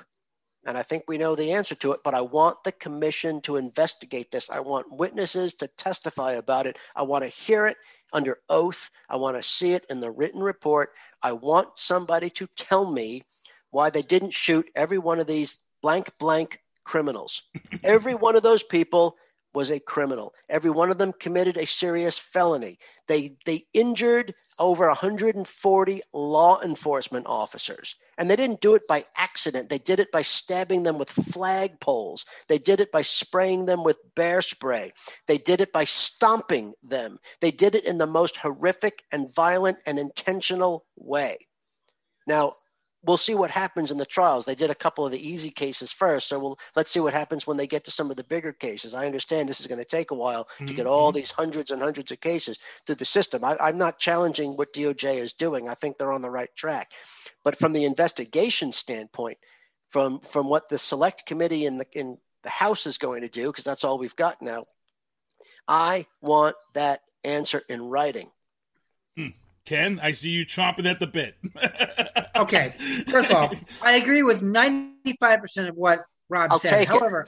And I think we know the answer to it, but I want the commission to investigate this. I want witnesses to testify about it. I want to hear it under oath. I want to see it in the written report. I want somebody to tell me why they didn't shoot every one of these blank, blank criminals. Every one of those people was a criminal. Every one of them committed a serious felony. They injured over 140 law enforcement officers. And they didn't do it by accident. They did it by stabbing them with flagpoles. They did it by spraying them with bear spray. They did it by stomping them. They did it in the most horrific and violent and intentional way. Now, we'll see what happens in the trials. They did a couple of the easy cases first, so let's see what happens when they get to some of the bigger cases. I understand this is going to take a while to get all these hundreds and hundreds of cases through the system. I'm not challenging what DOJ is doing. I think they're on the right track. But from the investigation standpoint, from what the select committee in the House is going to do, because that's all we've got now, I want that answer in writing. Ken, I see you chomping at the bit. Okay. First of all, I agree with 95% of what Rob said. However,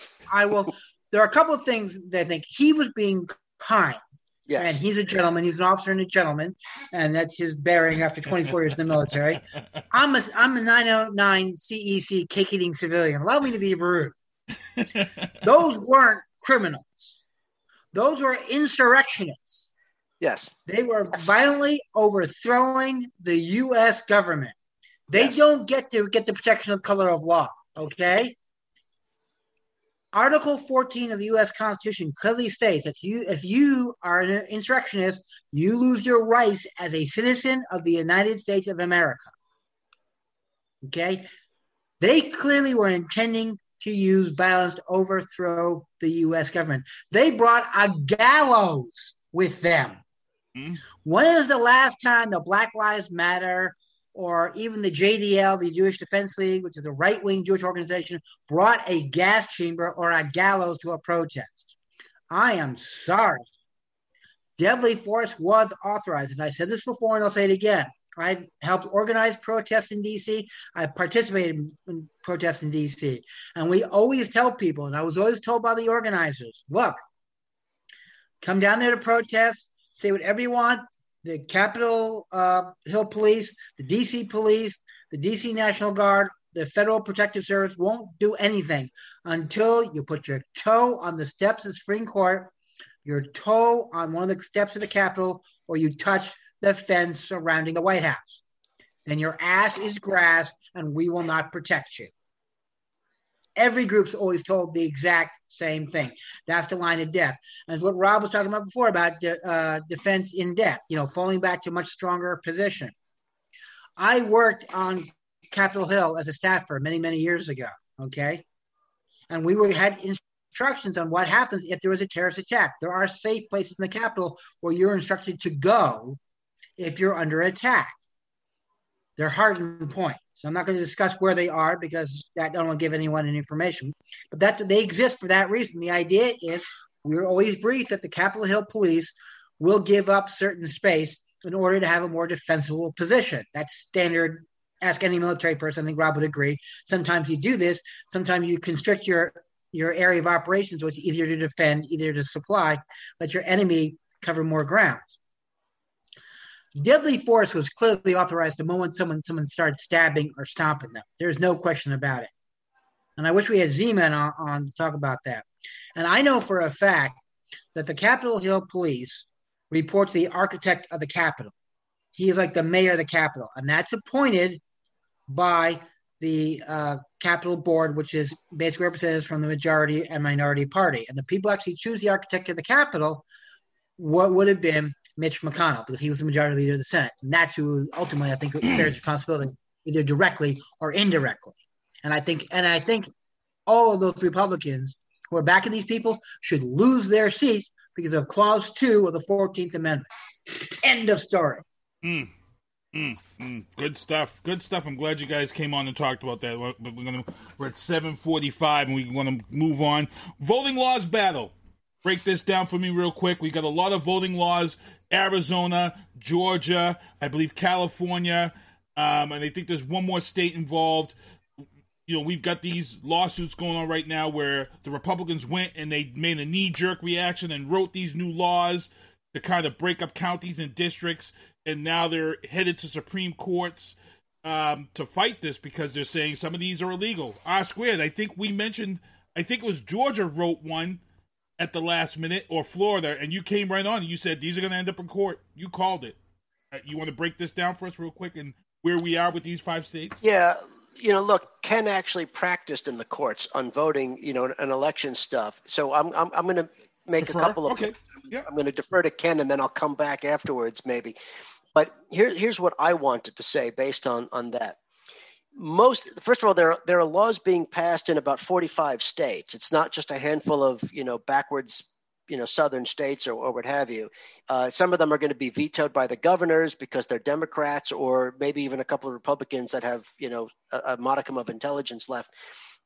there are a couple of things that I think he was being kind. Yes. And he's a gentleman. He's an officer and a gentleman. And that's his bearing after 24 years in the military. I'm a 909 CEC cake-eating civilian. Allow me to be rude. Those weren't criminals. Those were insurrectionists. Yes. They were violently overthrowing the U.S. government. They don't get to get the protection of the color of law, okay? Article 14 of the U.S. Constitution clearly states that if you are an insurrectionist, you lose your rights as a citizen of the United States of America, okay? They clearly were intending to use violence to overthrow the U.S. government. They brought a gallows with them. Mm-hmm. When is the last time the Black Lives Matter or even the JDL, the Jewish Defense League, which is a right-wing Jewish organization, brought a gas chamber or a gallows to a protest? I am sorry. Deadly force was authorized, and I said this before and I'll say it again. I helped organize protests in D.C. I participated in protests in D.C. And we always tell people, and I was always told by the organizers, look, come down there to protest, say whatever you want. The Capitol Hill Police, the D.C. Police, the D.C. National Guard, the Federal Protective Service won't do anything until you put your toe on the steps of the Supreme Court, your toe on one of the steps of the Capitol, or you touch the fence surrounding the White House. Then your ass is grass, and we will not protect you. Every group's always told the exact same thing. That's the line of death. And it's what Rob was talking about before about defense in depth, falling back to a much stronger position. I worked on Capitol Hill as a staffer many, many years ago, okay? And we had instructions on what happens if there was a terrorist attack. There are safe places in the Capitol where you're instructed to go if you're under attack. They're hardened points. So I'm not going to discuss where they are because that don't give anyone any information. But they exist for that reason. The idea is we were always briefed that the Capitol Hill Police will give up certain space in order to have a more defensible position. That's standard. Ask any military person. I think Rob would agree. Sometimes you do this. Sometimes you constrict your area of operations, so it's easier to defend, easier to supply. Let your enemy cover more ground. Deadly force was clearly authorized the moment someone started stabbing or stomping them. There's no question about it. And I wish we had Z-Man on to talk about that. And I know for a fact that the Capitol Hill Police reports the architect of the Capitol. He is like the mayor of the Capitol. And that's appointed by the Capitol Board, which is basically representatives from the majority and minority party. And the people actually choose the architect of the Capitol, what would have been Mitch McConnell, because he was the majority leader of the Senate. And that's who ultimately I think bears responsibility, either directly or indirectly. And I think all of those Republicans who are backing these people should lose their seats because of Clause 2 of the 14th Amendment. End of story. Good stuff. Good stuff. I'm glad you guys came on and talked about that. We're at 7:45 and we want to move on. Voting laws battle. Break this down for me real quick. We got a lot of voting laws, Arizona, Georgia, I believe California, and I think there's one more state involved. We've got these lawsuits going on right now where the Republicans went and they made a knee-jerk reaction and wrote these new laws to kind of break up counties and districts, and now they're headed to Supreme Courts to fight this because they're saying some of these are illegal. R-squared, I think it was Georgia wrote one at the last minute, or Florida, and you came right on and you said these are going to end up in court. You called it. You want to break this down for us real quick and where we are with these five states? Yeah. Look, Ken actually practiced in the courts on voting, and election stuff. So I'm going to make a couple of, okay. Yeah. I'm going to defer to Ken and then I'll come back afterwards maybe. But here's what I wanted to say based on that. first of all, there are laws being passed in about 45 states. It's not just a handful of, backwards, southern states or what have you. Some of them are going to be vetoed by the governors because they're Democrats, or maybe even a couple of Republicans that have, a modicum of intelligence left,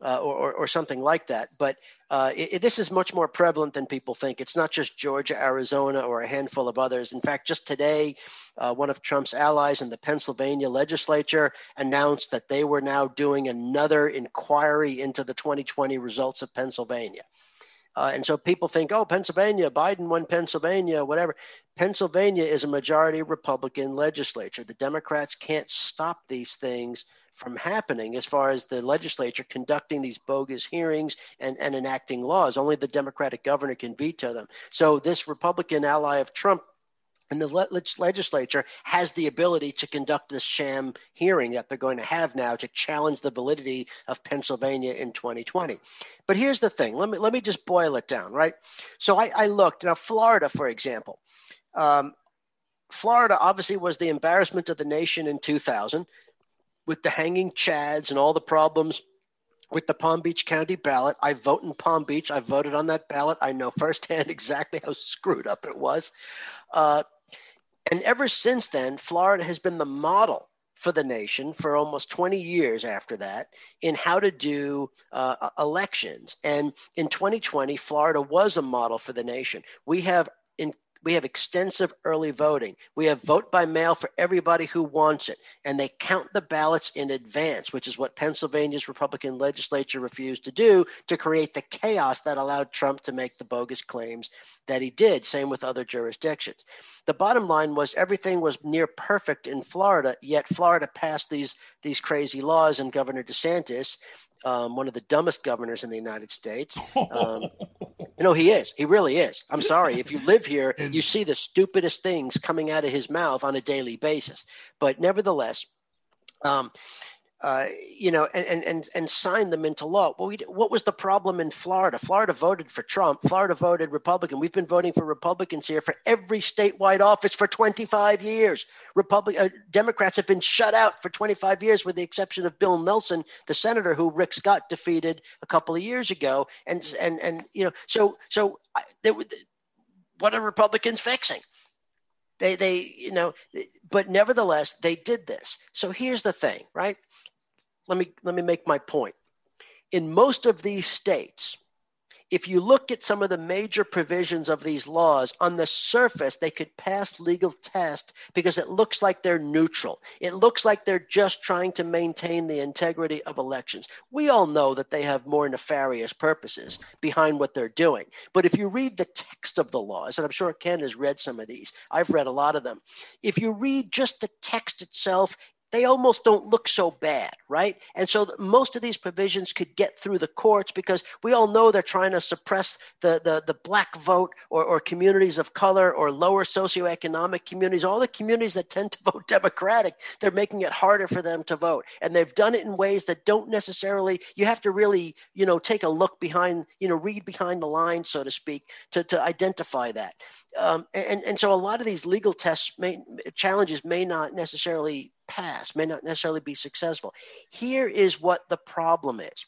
or something like that. But this is much more prevalent than people think. It's not just Georgia, Arizona, or a handful of others. In fact, just today, one of Trump's allies in the Pennsylvania legislature announced that they were now doing another inquiry into the 2020 results of Pennsylvania. And so people think, oh, Pennsylvania, Biden won Pennsylvania, whatever. Pennsylvania is a majority Republican legislature. The Democrats can't stop these things from happening as far as the legislature conducting these bogus hearings and enacting laws. Only the Democratic governor can veto them. So this Republican ally of Trump and the legislature has the ability to conduct this sham hearing that they're going to have now to challenge the validity of Pennsylvania in 2020. But here's the thing. Let me just boil it down, right? So I looked. Now, Florida, for example. Florida obviously was the embarrassment of the nation in 2000 with the hanging chads and all the problems with the Palm Beach County ballot. I vote in Palm Beach. I voted on that ballot. I know firsthand exactly how screwed up it was. And ever since then, Florida has been the model for the nation for almost 20 years after that in how to do elections. And in 2020, Florida was a model for the nation. We have extensive early voting. We have vote by mail for everybody who wants it. And they count the ballots in advance, which is what Pennsylvania's Republican legislature refused to do to create the chaos that allowed Trump to make the bogus claims that he did. Same with other jurisdictions. The bottom line was everything was near perfect in Florida, yet Florida passed these crazy laws, and Governor DeSantis, one of the dumbest governors in the United States. He is. He really is. I'm sorry. If you live here, you see the stupidest things coming out of his mouth on a daily basis. But nevertheless, and signed them into law. Well, what was the problem in Florida? Florida voted for Trump. Florida voted Republican. We've been voting for Republicans here for every statewide office for 25 years. Democrats have been shut out for 25 years, with the exception of Bill Nelson, the senator who Rick Scott defeated a couple of years ago. What are Republicans fixing? But nevertheless, they did this. So here's the thing, right? Let me make my point. In most of these states, if you look at some of the major provisions of these laws, on the surface, they could pass legal test because it looks like they're neutral. It looks like they're just trying to maintain the integrity of elections. We all know that they have more nefarious purposes behind what they're doing. But if you read the text of the laws, and I'm sure Ken has read some of these, I've read a lot of them. If you read just the text itself, they almost don't look so bad, right? And so most of these provisions could get through the courts because we all know they're trying to suppress the black vote or communities of color or lower socioeconomic communities, all the communities that tend to vote Democratic. They're making it harder for them to vote. And they've done it in ways that don't necessarily – you have to really, take a look behind – read behind the lines, so to speak, to identify that. And so a lot of these legal tests challenges may not necessarily pass, may not necessarily be successful. Here is what the problem is.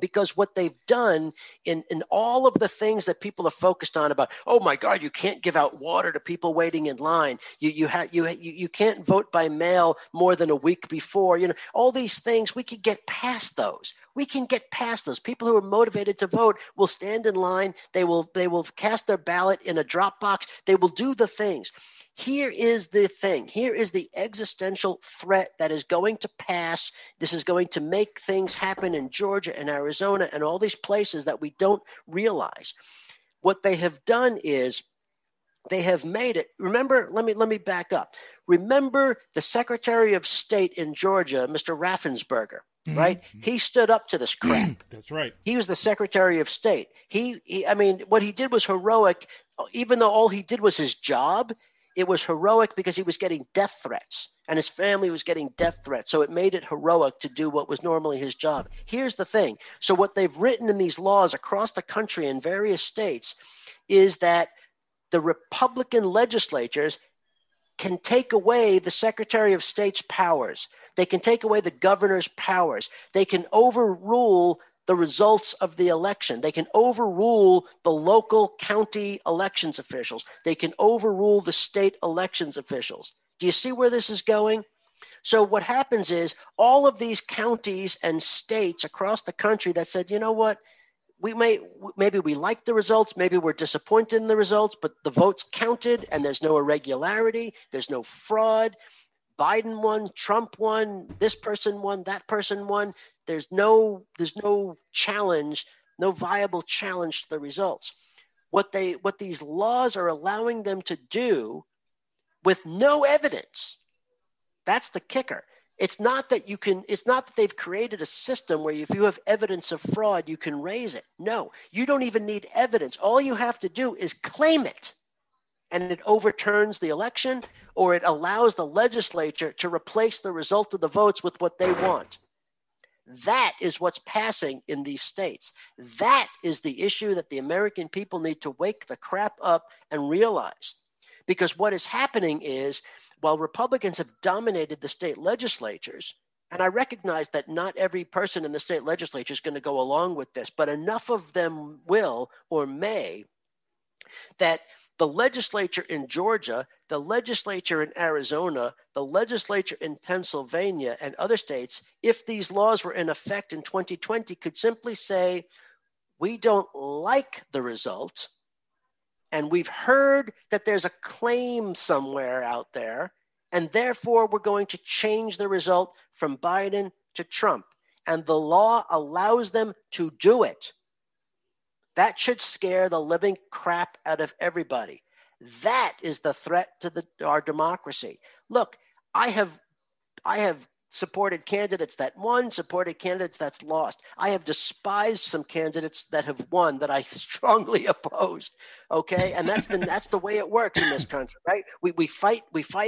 Because what they've done in all of the things that people are focused on about, oh my God, you can't give out water to people waiting in line. You can't vote by mail more than a week before. All these things, we can get past those. People who are motivated to vote will stand in line. They will cast their ballot in a drop box. They will do the things. Here is the thing. Here is the existential threat that is going to pass. This is going to make things happen in Georgia and Arizona and all these places that we don't realize. What they have done is they have made it. Remember, let me back up. Remember the Secretary of State in Georgia, Mr. Raffensperger. Right. Mm-hmm. He stood up to this crap. That's right. He was the Secretary of State. What he did was heroic, even though all he did was his job. It was heroic because he was getting death threats and his family was getting death threats. So it made it heroic to do what was normally his job. Here's the thing. So what they've written in these laws across the country in various states is that the Republican legislatures can take away the Secretary of State's powers. They can take away the governor's powers. They can overrule the results of the election. They can overrule the local county elections officials. They can overrule the state elections officials. Do you see where this is going? So what happens is all of these counties and states across the country that said, you know what, maybe we like the results, maybe we're disappointed in the results, but the votes counted and there's no irregularity, there's no fraud. Biden won, Trump won, this person won, that person won. There's no challenge, no viable challenge to the results. What these laws are allowing them to do with no evidence. That's the kicker. It's not that they've created a system where if you have evidence of fraud, you can raise it. No, you don't even need evidence. All you have to do is claim it. And it overturns the election, or it allows the legislature to replace the result of the votes with what they want. That is what's passing in these states. That is the issue that the American people need to wake the crap up and realize. Because what is happening is, while Republicans have dominated the state legislatures, and I recognize that not every person in the state legislature is going to go along with this, but enough of them will or may, that the legislature in Georgia, the legislature in Arizona, the legislature in Pennsylvania and other states, if these laws were in effect in 2020, could simply say, we don't like the result, and we've heard that there's a claim somewhere out there, and therefore we're going to change the result from Biden to Trump. And the law allows them to do it. That should scare the living crap out of everybody. That is the threat to our democracy. Look, I have supported candidates that won, supported candidates that's lost. I have despised some candidates that have won that I strongly opposed. Okay, and that's the way it works in this country, right? We fight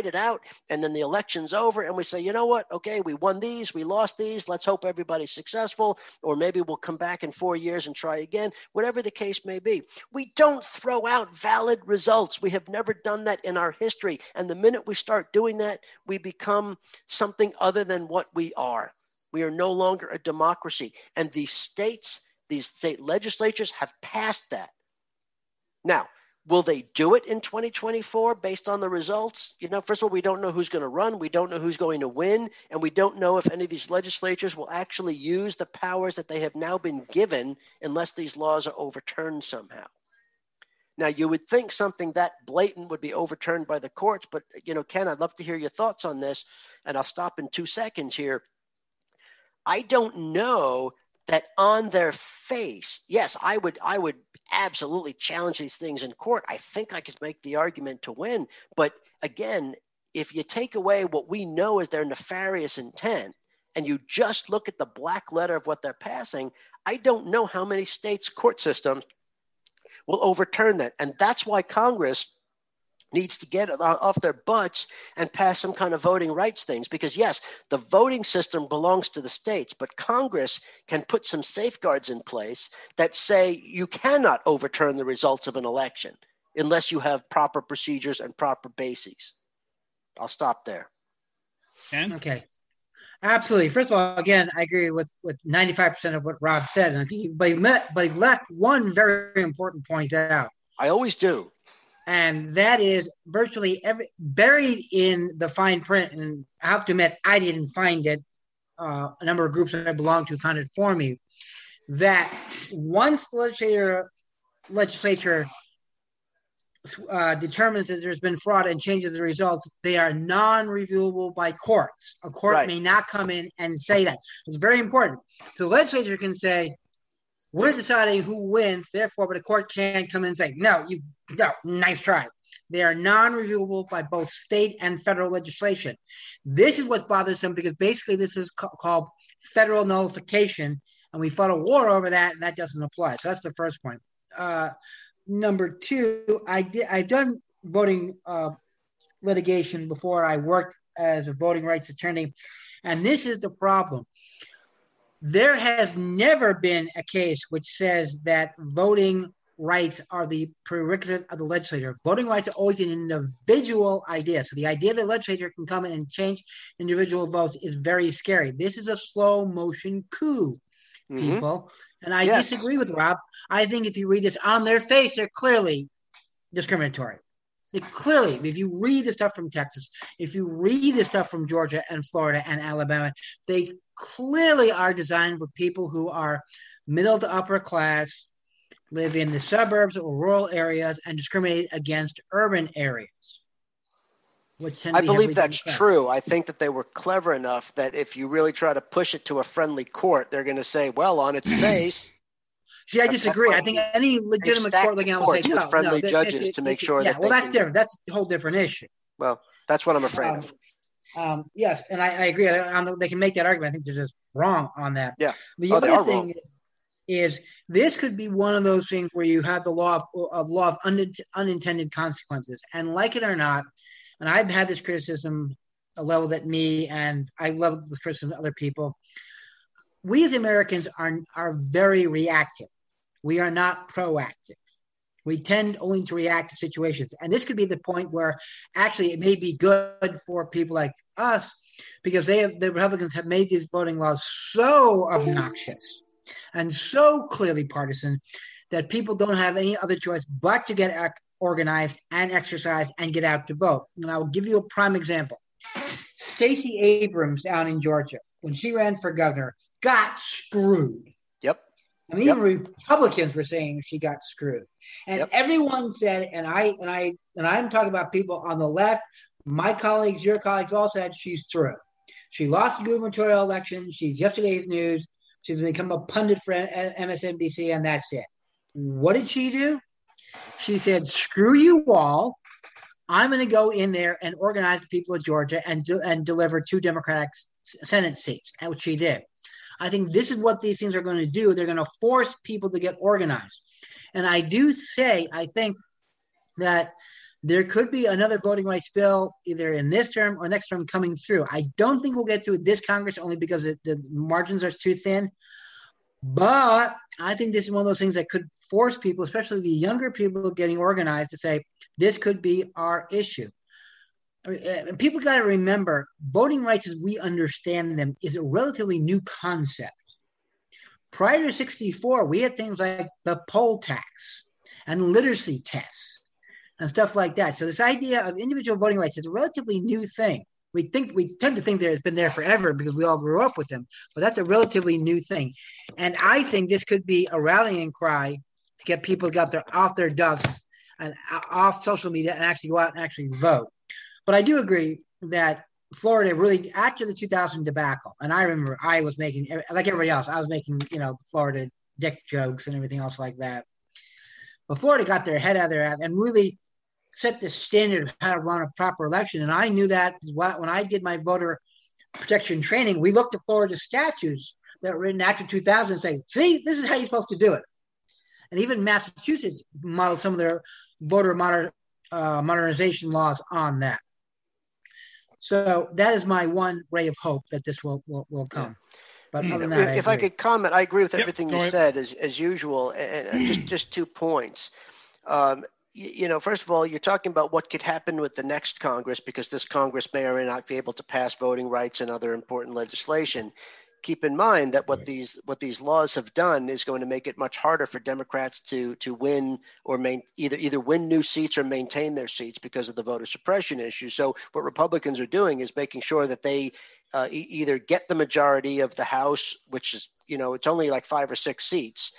it out, and then the election's over, and we say, you know what? Okay, we won these, we lost these. Let's hope everybody's successful, or maybe we'll come back in 4 years and try again. Whatever the case may be, we don't throw out valid results. We have never done that in our history, and the minute we start doing that, we become something other than what we are. We are no longer a democracy. And these state legislatures have passed that. Now, will they do it in 2024 based on the results? You know, first of all, we don't know who's going to run. We don't know who's going to win. And we don't know if any of these legislatures will actually use the powers that they have now been given unless these laws are overturned somehow. Now, you would think something that blatant would be overturned by the courts, but, you know, Ken, I'd love to hear your thoughts on this, and I'll stop in 2 seconds here. I don't know that on their face, yes, I would absolutely challenge these things in court. I think I could make the argument to win, but again, if you take away what we know is their nefarious intent, and you just look at the black letter of what they're passing, I don't know how many states' court systems will overturn that. And that's why Congress needs to get off their butts and pass some kind of voting rights things, because yes, the voting system belongs to the states, but Congress can put some safeguards in place that say you cannot overturn the results of an election unless you have proper procedures and proper bases. I'll stop there. And? Okay. Absolutely. First of all, again, I agree with 95% of what Rob said, and I think but he left one very important point out. I always do, and that is virtually buried in the fine print. And I have to admit, I didn't find it. A number of groups that I belong to found it for me. That once the legislature determines that there's been fraud and changes the results, they are non-reviewable by courts. A court may not come in and say that. It's very important. So the legislature can say, we're deciding who wins, therefore, but a court can't come in and say, no, nice try. They are non-reviewable by both state and federal legislation. This is what bothers them, because basically this is called federal nullification, and we fought a war over that, and that doesn't apply. So that's the first point. Number two, I've done voting litigation before. I worked as a voting rights attorney, and this is the problem. There has never been a case which says that voting rights are the prerequisite of the legislator. Voting rights are always an individual idea. So the idea that the legislator can come in and change individual votes is very scary. This is a slow motion coup, people. Mm-hmm. And I disagree with Rob. I think if you read this on their face, they're clearly discriminatory. Clearly, if you read the stuff from Texas, if you read the stuff from Georgia and Florida and Alabama, they clearly are designed for people who are middle to upper class, live in the suburbs or rural areas, and discriminate against urban areas. I believe that's true. I think that they were clever enough that if you really try to push it to a friendly court, they're going to say, well, on its face. See, I disagree. I think any legitimate court looking at will say no. Friendly judges to make sure that. Yeah, well, that's different. That's a whole different issue. Well, that's what I'm afraid of. Yes, and I agree. They can make that argument. I think they're just wrong on that. Yeah. The other thing is this could be one of those things where you have the law of unintended consequences, and like it or not, and I've had this criticism leveled at me, and I love this criticism to other people. We as Americans are very reactive. We are not proactive. We tend only to react to situations. And this could be the point where actually it may be good for people like us because the Republicans have made these voting laws so obnoxious and so clearly partisan that people don't have any other choice but to get organized and exercised and get out to vote. And I will give you a prime example. Stacey Abrams down in Georgia, when she ran for governor, got screwed. Yep. I mean, even Republicans were saying she got screwed. And everyone said, and I'm talking about people on the left, my colleagues, your colleagues all said she's through. She lost the gubernatorial election. She's yesterday's news. She's become a pundit for MSNBC, and that's it. What did she do? She said, screw you all. I'm going to go in there and organize the people of Georgia and deliver 2 Democratic Senate seats, which she did. I think this is what these things are going to do. They're going to force people to get organized. And I think that there could be another voting rights bill either in this term or next term coming through. I don't think we'll get through this Congress only because the margins are too thin. But I think this is one of those things that could force people, especially the younger people getting organized, to say this could be our issue. And people got to remember, voting rights as we understand them is a relatively new concept. Prior to 1964, we had things like the poll tax and literacy tests and stuff like that. So this idea of individual voting rights is a relatively new thing. We tend to think that it's been there forever because we all grew up with them, but that's a relatively new thing. And I think this could be a rallying cry to get people to get off their duffs and off social media and actually go out and actually vote. But I do agree that Florida really, after the 2000 debacle, and I remember I was making, like everybody else, I was making, Florida dick jokes and everything else like that. But Florida got their head out of their ass and really set the standard of how to run a proper election. And I knew that when I did my voter protection training, we looked at Florida statutes that were written after 2000 and say, see, this is how you're supposed to do it. And even Massachusetts modeled some of their voter modernization laws on that. So that is my one ray of hope that this will come. But other than that, if I could comment, I agree with everything you said as usual. And just 2 points. First of all, you're talking about what could happen with the next Congress, because this Congress may or may not be able to pass voting rights and other important legislation. Keep in mind that what these laws have done is going to make it much harder for Democrats to win or either win new seats or maintain their seats because of the voter suppression issue. So what Republicans are doing is making sure that they either get the majority of the House, which is, it's only like 5 or 6 seats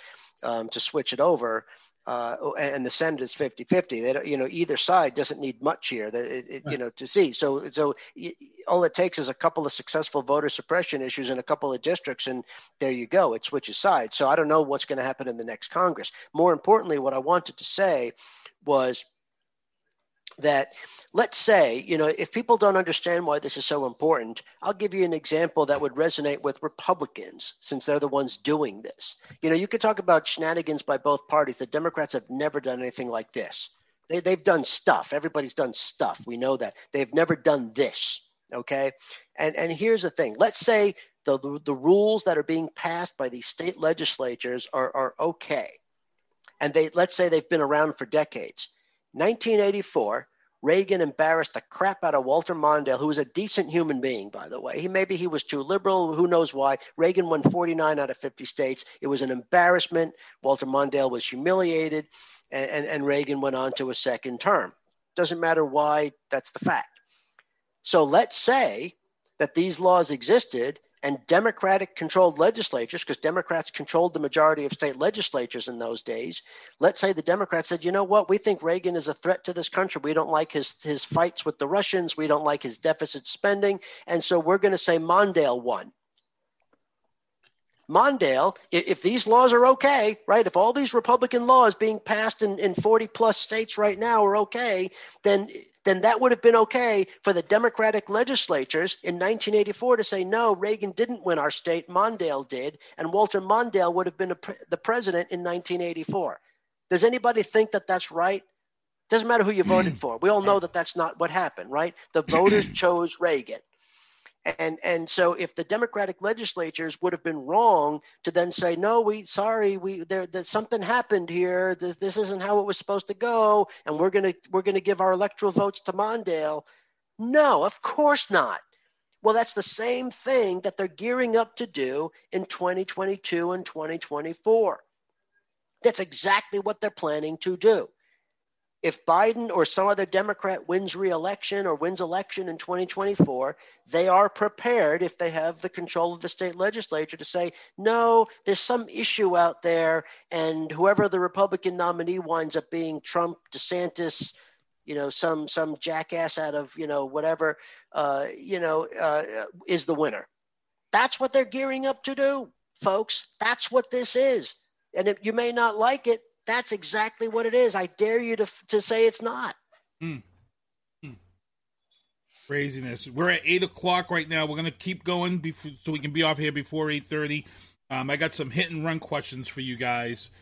to switch it over. And the Senate is 50-50. They don't, either side doesn't need much here, to see. So all it takes is a couple of successful voter suppression issues in a couple of districts, and there you go. It switches sides. So I don't know what's going to happen in the next Congress. More importantly, what I wanted to say was that let's say, if people don't understand why this is so important, I'll give you an example that would resonate with Republicans since they're the ones doing this. You could talk about shenanigans by both parties. The Democrats have never done anything like this. They've done stuff. Everybody's done stuff. We know that. They've never done this. Okay. And here's the thing. Let's say the rules that are being passed by these state legislatures are okay. and they, let's say they've been around for decades. 1984, Reagan embarrassed the crap out of Walter Mondale, who was a decent human being, by the way. Maybe he was too liberal. Who knows why? Reagan won 49 out of 50 states. It was an embarrassment. Walter Mondale was humiliated, and Reagan went on to a second term. Doesn't matter why. That's the fact. So let's say that these laws existed and Democratic-controlled legislatures, because Democrats controlled the majority of state legislatures in those days, let's say the Democrats said, you know what, we think Reagan is a threat to this country. We don't like his fights with the Russians. We don't like his deficit spending. And so we're going to say Mondale won. Mondale, if these laws are okay, right, if all these Republican laws being passed in 40-plus states right now are okay, then that would have been okay for the Democratic legislatures in 1984 to say, no, Reagan didn't win our state, Mondale did, and Walter Mondale would have been the president in 1984. Does anybody think that that's right? Doesn't matter who you voted for. We all know that that's not what happened, right? The voters chose Reagan. And so if the Democratic legislatures would have been wrong to then say, no, sorry, something happened here. This isn't how it was supposed to go. And we're going to give our electoral votes to Mondale. No, of course not. Well, that's the same thing that they're gearing up to do in 2022 and 2024. That's exactly what they're planning to do. If Biden or some other Democrat wins re-election or wins election in 2024, they are prepared, if they have the control of the state legislature, to say, no, there's some issue out there, and whoever the Republican nominee winds up being, Trump, DeSantis, some jackass out of, whatever, is the winner. That's what they're gearing up to do, folks. That's what this is. And if you may not like it, that's exactly what it is. I dare you to say it's not. Craziness. We're at 8 o'clock right now. We're going to keep going so we can be off here before 8:30. I got some hit and run questions for you guys.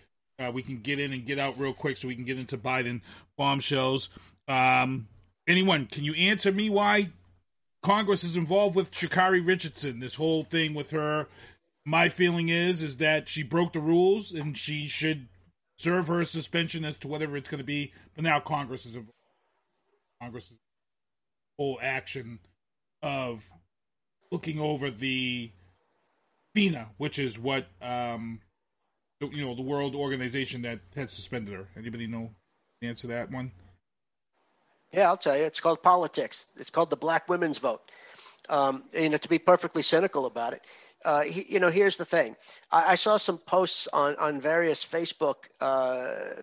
We can get in and get out real quick so we can get into Biden bombshells. Anyone, can you answer me why Congress is involved with Sha'Carri Richardson, this whole thing with her? My feeling is that she broke the rules and she should serve her suspension as to whatever it's going to be. But now Congress is involved. Congress' whole action of looking over the FENA, which is what, the world organization that had suspended her. Anybody know the answer to that one? Yeah, I'll tell you. It's called politics. It's called the black women's vote. To be perfectly cynical about it. Here's the thing. I saw some posts on various Facebook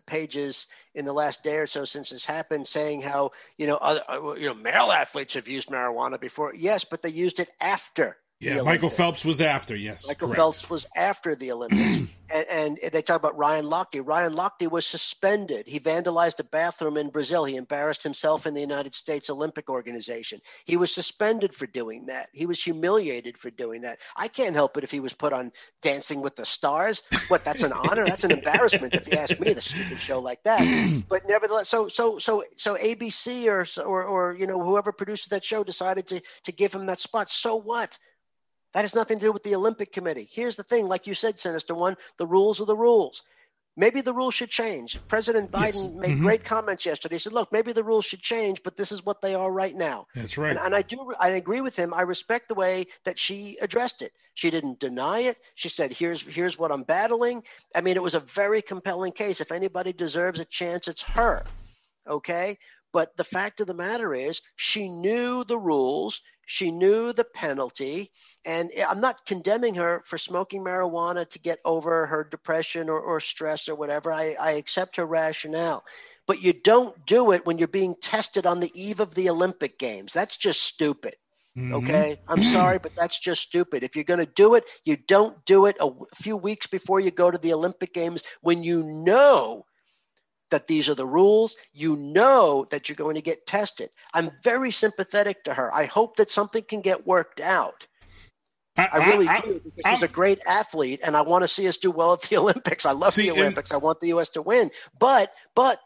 pages in the last day or so since this happened, saying how other male athletes have used marijuana before. Yes, but they used it after. Yeah, Michael Phelps was after. Yes, Michael Phelps was after the Olympics, and they talk about Ryan Lochte. Ryan Lochte was suspended. He vandalized a bathroom in Brazil. He embarrassed himself in the United States Olympic Organization. He was suspended for doing that. He was humiliated for doing that. I can't help it if he was put on Dancing with the Stars. What? That's an honor. That's an embarrassment, if you ask me. The stupid show like that. But nevertheless, so ABC or whoever produces that show decided to give him that spot. So what? That has nothing to do with the Olympic Committee. Here's the thing. Like you said, Sinister One, the rules are the rules. Maybe the rules should change. President Biden made great comments yesterday. He said, look, maybe the rules should change, but this is what they are right now. That's right. And I agree with him. I respect the way that she addressed it. She didn't deny it. She said, here's what I'm battling. I mean, it was a very compelling case. If anybody deserves a chance, it's her. Okay? But the fact of the matter is she knew the rules. She knew the penalty, and I'm not condemning her for smoking marijuana to get over her depression or stress or whatever. I accept her rationale, but you don't do it when you're being tested on the eve of the Olympic Games. That's just stupid. Okay? I'm sorry, but that's just stupid. If you're going to do it, you don't do it a few weeks before you go to the Olympic Games when you know that these are the rules, that you're going to get tested. I'm very sympathetic to her. I hope that something can get worked out. I really do, because she's a great athlete, and I want to see us do well at the Olympics. I love the Olympics. I want the U.S. to win. But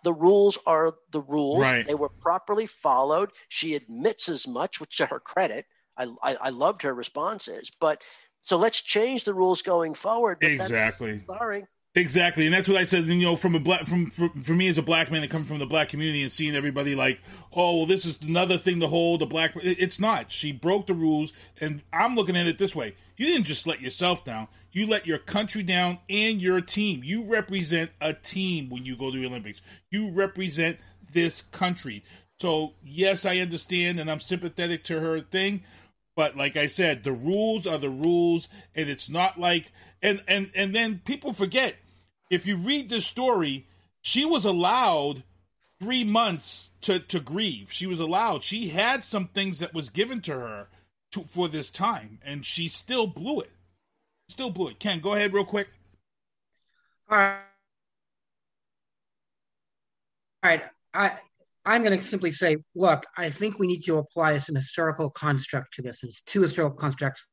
the rules are the rules. Right. They were properly followed. She admits as much, which to her credit. I loved her responses. But so let's change the rules going forward. But exactly. Sorry. Exactly, and that's what I said. You know, from a black, for me as a black man that comes from the black community and seeing everybody like, oh, well, this is another thing to hold a black. It's not. She broke the rules, and I'm looking at it this way: you didn't just let yourself down; you let your country down and your team. You represent a team when you go to the Olympics. You represent this country. So yes, I understand, and I'm sympathetic to her thing. But like I said, the rules are the rules, and it's not like. And then people forget, if you read this story, she was allowed 3 months to grieve. She was allowed. She had some things that was given to her for this time, and she still blew it. Still blew it. Ken, go ahead real quick. All right. I'm going to simply say, look, I think we need to apply some historical construct to this. There's two historical constructs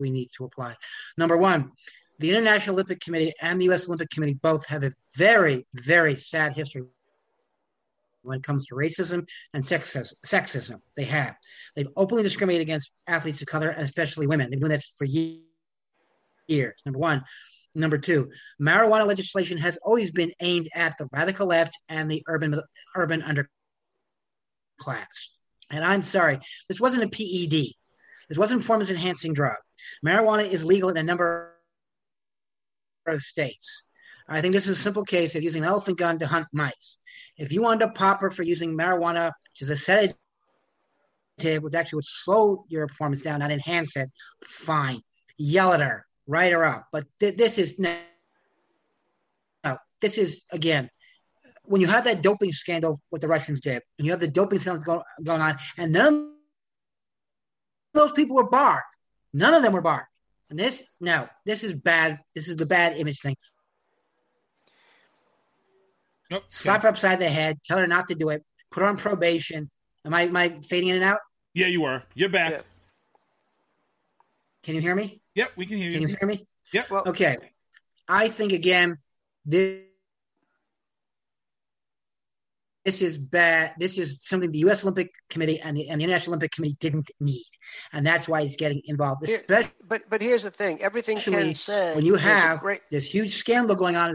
we need to apply. Number one, the International Olympic Committee and the U.S. Olympic Committee both have a very, very sad history when it comes to racism and sexism. They have. They've openly discriminated against athletes of color, and especially women. They've been doing that for years, number one. Number two, marijuana legislation has always been aimed at the radical left and the urban underclass. And I'm sorry, this wasn't a PED. This wasn't performance-enhancing drug. Marijuana is legal in a number of states. I think this is a simple case of using an elephant gun to hunt mice. If you wanted a popper for using marijuana, which is a sedative, which actually would slow your performance down, not enhance it, fine. Yell at her, write her up. But this is no. This is, again, when you have that doping scandal, what the Russians did, and you have the doping scandals going on, and none those people were barred. None of them were barred. And this, no, this is bad. This is the bad image thing. Nope. Slap her upside the head. Tell her not to do it. Put her on probation. Am I fading in and out? Yeah, you are. You're back. Yeah. Can you hear me? Yep, we can hear you. Can you hear me? Yep. Well, okay. I think, again, this is bad. This is something the U.S. Olympic Committee and the International Olympic Committee didn't need, and that's why he's getting involved. But here's the thing: everything Ken said. When you have this huge scandal going on,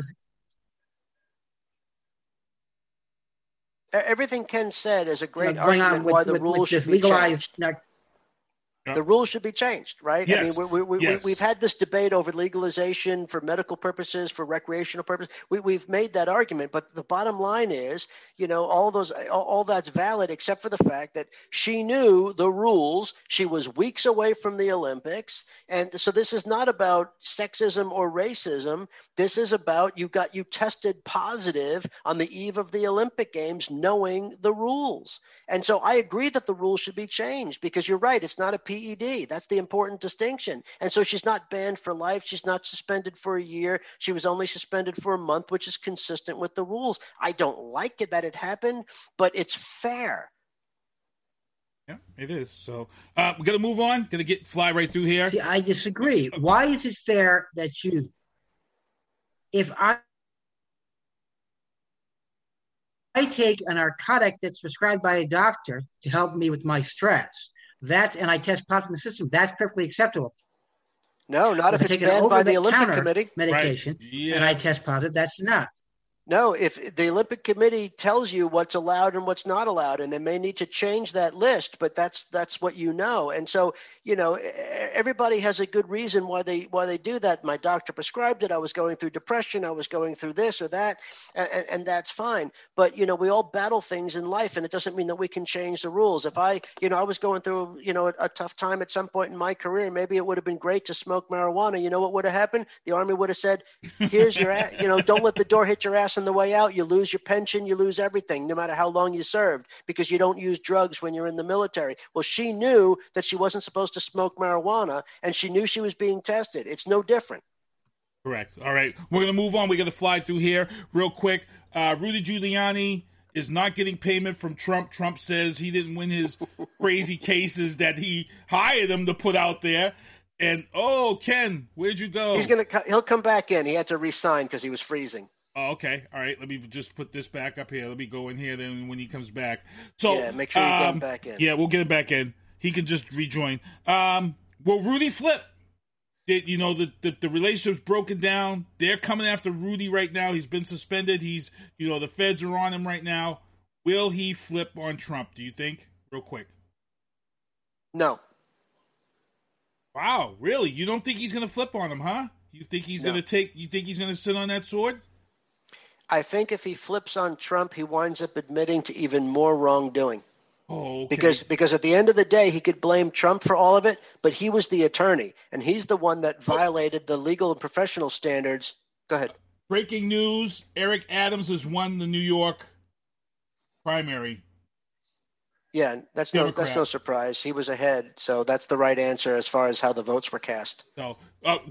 everything Ken said is a great argument why the rules should be changed. The rules should be changed, right? Yes. I mean, we've had this debate over legalization for medical purposes, for recreational purposes. We've made that argument, but the bottom line is, you know, all that's valid except for the fact that she knew the rules. She was weeks away from the Olympics, and so this is not about sexism or racism. This is about you tested positive on the eve of the Olympic Games, knowing the rules. And so I agree that the rules should be changed because you're right. It's not a PED. That's the important distinction. And so she's not banned for life. She's not suspended for a year. She was only suspended for a month, which is consistent with the rules. I don't like it that it happened, but it's fair. Yeah, it is. So we're going to move on. Going to fly right through here. See, I disagree. Okay. Why is it fair that you – if I take a narcotic that's prescribed by a doctor to help me with my stress – that and I test positive in the system, that's perfectly acceptable. No, not if it's banned by the Olympic Committee. Medication, right. Yeah. And I test positive, that's enough. No, if the Olympic Committee tells you what's allowed and what's not allowed, and they may need to change that list, but that's what you know. And so, you know, everybody has a good reason why they do that. My doctor prescribed it. I was going through depression. I was going through this or that, and that's fine. But, you know, we all battle things in life, and it doesn't mean that we can change the rules. If I was going through, you know, a tough time at some point in my career, maybe it would have been great to smoke marijuana. You know what would have happened? The Army would have said, here's your ass, you know, don't let the door hit your ass on the way out. You lose your pension, you lose everything, no matter how long you served, because you don't use drugs when you're in the military. Well, she knew that she wasn't supposed to smoke marijuana, and she knew she was being tested. It's no different. Correct. All right. We're going to move on. We're going to fly through here real quick. Rudy Giuliani is not getting payment from Trump. Trump says he didn't win his crazy cases that he hired him to put out there. And, oh, Ken, where'd you go? He'll come back in. He had to resign because he was freezing. Oh, okay. All right. Let me just put this back up here. Let me go in here then when he comes back. So, yeah, make sure you get him back in. Yeah, we'll get him back in. He can just rejoin. Will Rudy flip? that, you know, the relationship's broken down. They're coming after Rudy right now. He's been suspended. He's, you know, the feds are on him right now. Will he flip on Trump, do you think? Real quick. No. Wow, really? You don't think he's going to flip on him, huh? You think he's going to take, you think he's going to sit on that sword? I think if he flips on Trump, he winds up admitting to even more wrongdoing. Oh, okay. Because at the end of the day, he could blame Trump for all of it, but he was the attorney, and he's the one that violated the legal and professional standards. Go ahead. Breaking news, Eric Adams has won the New York primary. Yeah, that's no surprise. He was ahead, so that's the right answer as far as how the votes were cast. So,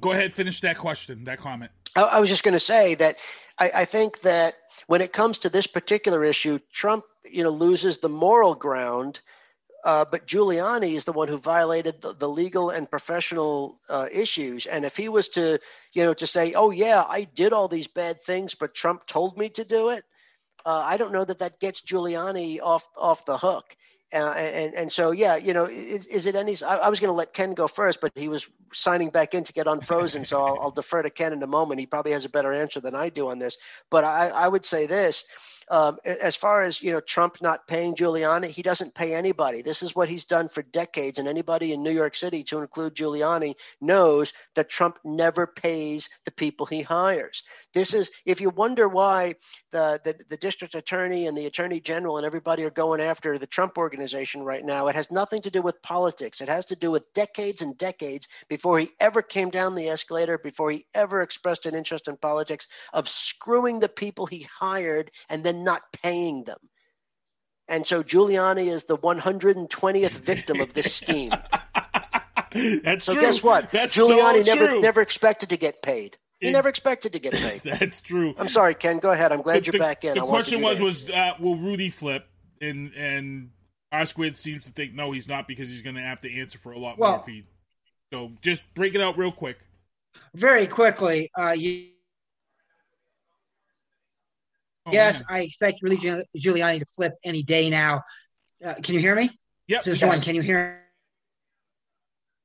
go ahead, finish that question, that comment. I was just going to say that I think that when it comes to this particular issue, Trump, you know, loses the moral ground, but Giuliani is the one who violated the legal and professional issues. And if he was to, you know, to say, "Oh yeah, I did all these bad things, but Trump told me to do it," I don't know that gets Giuliani off the hook. And so, yeah, you know, is it any – I was going to let Ken go first, but he was signing back in to get unfrozen, so I'll defer to Ken in a moment. He probably has a better answer than I do on this. But I would say this, as far as, you know, Trump not paying Giuliani, he doesn't pay anybody. This is what he's done for decades, and anybody in New York City, to include Giuliani, knows that Trump never pays the people he hires. This is – if you wonder why the district attorney and the attorney general and everybody are going after the Trump organization right now, it has nothing to do with politics. It has to do with decades and decades before he ever came down the escalator, before he ever expressed an interest in politics, of screwing the people he hired and then not paying them. And so Giuliani is the 120th victim of this scheme. That's so true. So guess what? That's Giuliani so never expected to get paid. He never expected to get paid. That's true. I'm sorry, Ken. Go ahead. I'm glad you're back in. The question was will Rudy flip? And Osquid seems to think no, he's not, because he's going to have to answer for a lot more feed. So just break it out real quick. Very quickly. Yes, man. I expect really Giuliani to flip any day now. Can you hear me? Yep. Yes. Can you hear me?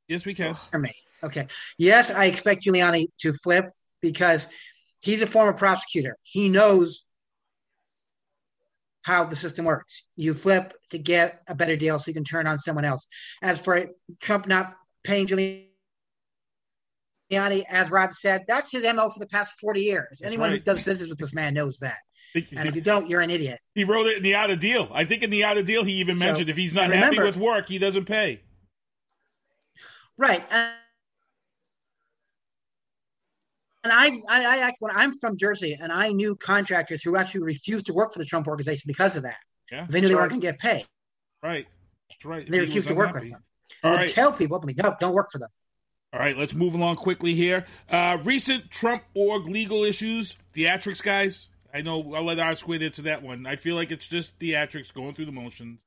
Yes, we can. Hear me. Okay. Yes, I expect Giuliani to flip because he's a former prosecutor. He knows how the system works. You flip to get a better deal so you can turn on someone else. As for Trump not paying Giuliani, as Rob said, that's his MO for the past 40 years. That's Anyone who does business with this man knows that. And if you don't, you're an idiot. He wrote it in the Out of Deal. I think in the Out of Deal, he even mentioned if he's not happy with work, he doesn't pay. Right. And I'm from Jersey, and I knew contractors who actually refused to work for the Trump organization because of that. Yeah, they knew they weren't going to get paid. Right, that's right. And they refused to work with them. All right. They tell people openly, no, don't work for them. All right, let's move along quickly here. Recent Trump org legal issues, theatrics, guys. I know I'll let R Squid into that one. I feel like it's just theatrics going through the motions.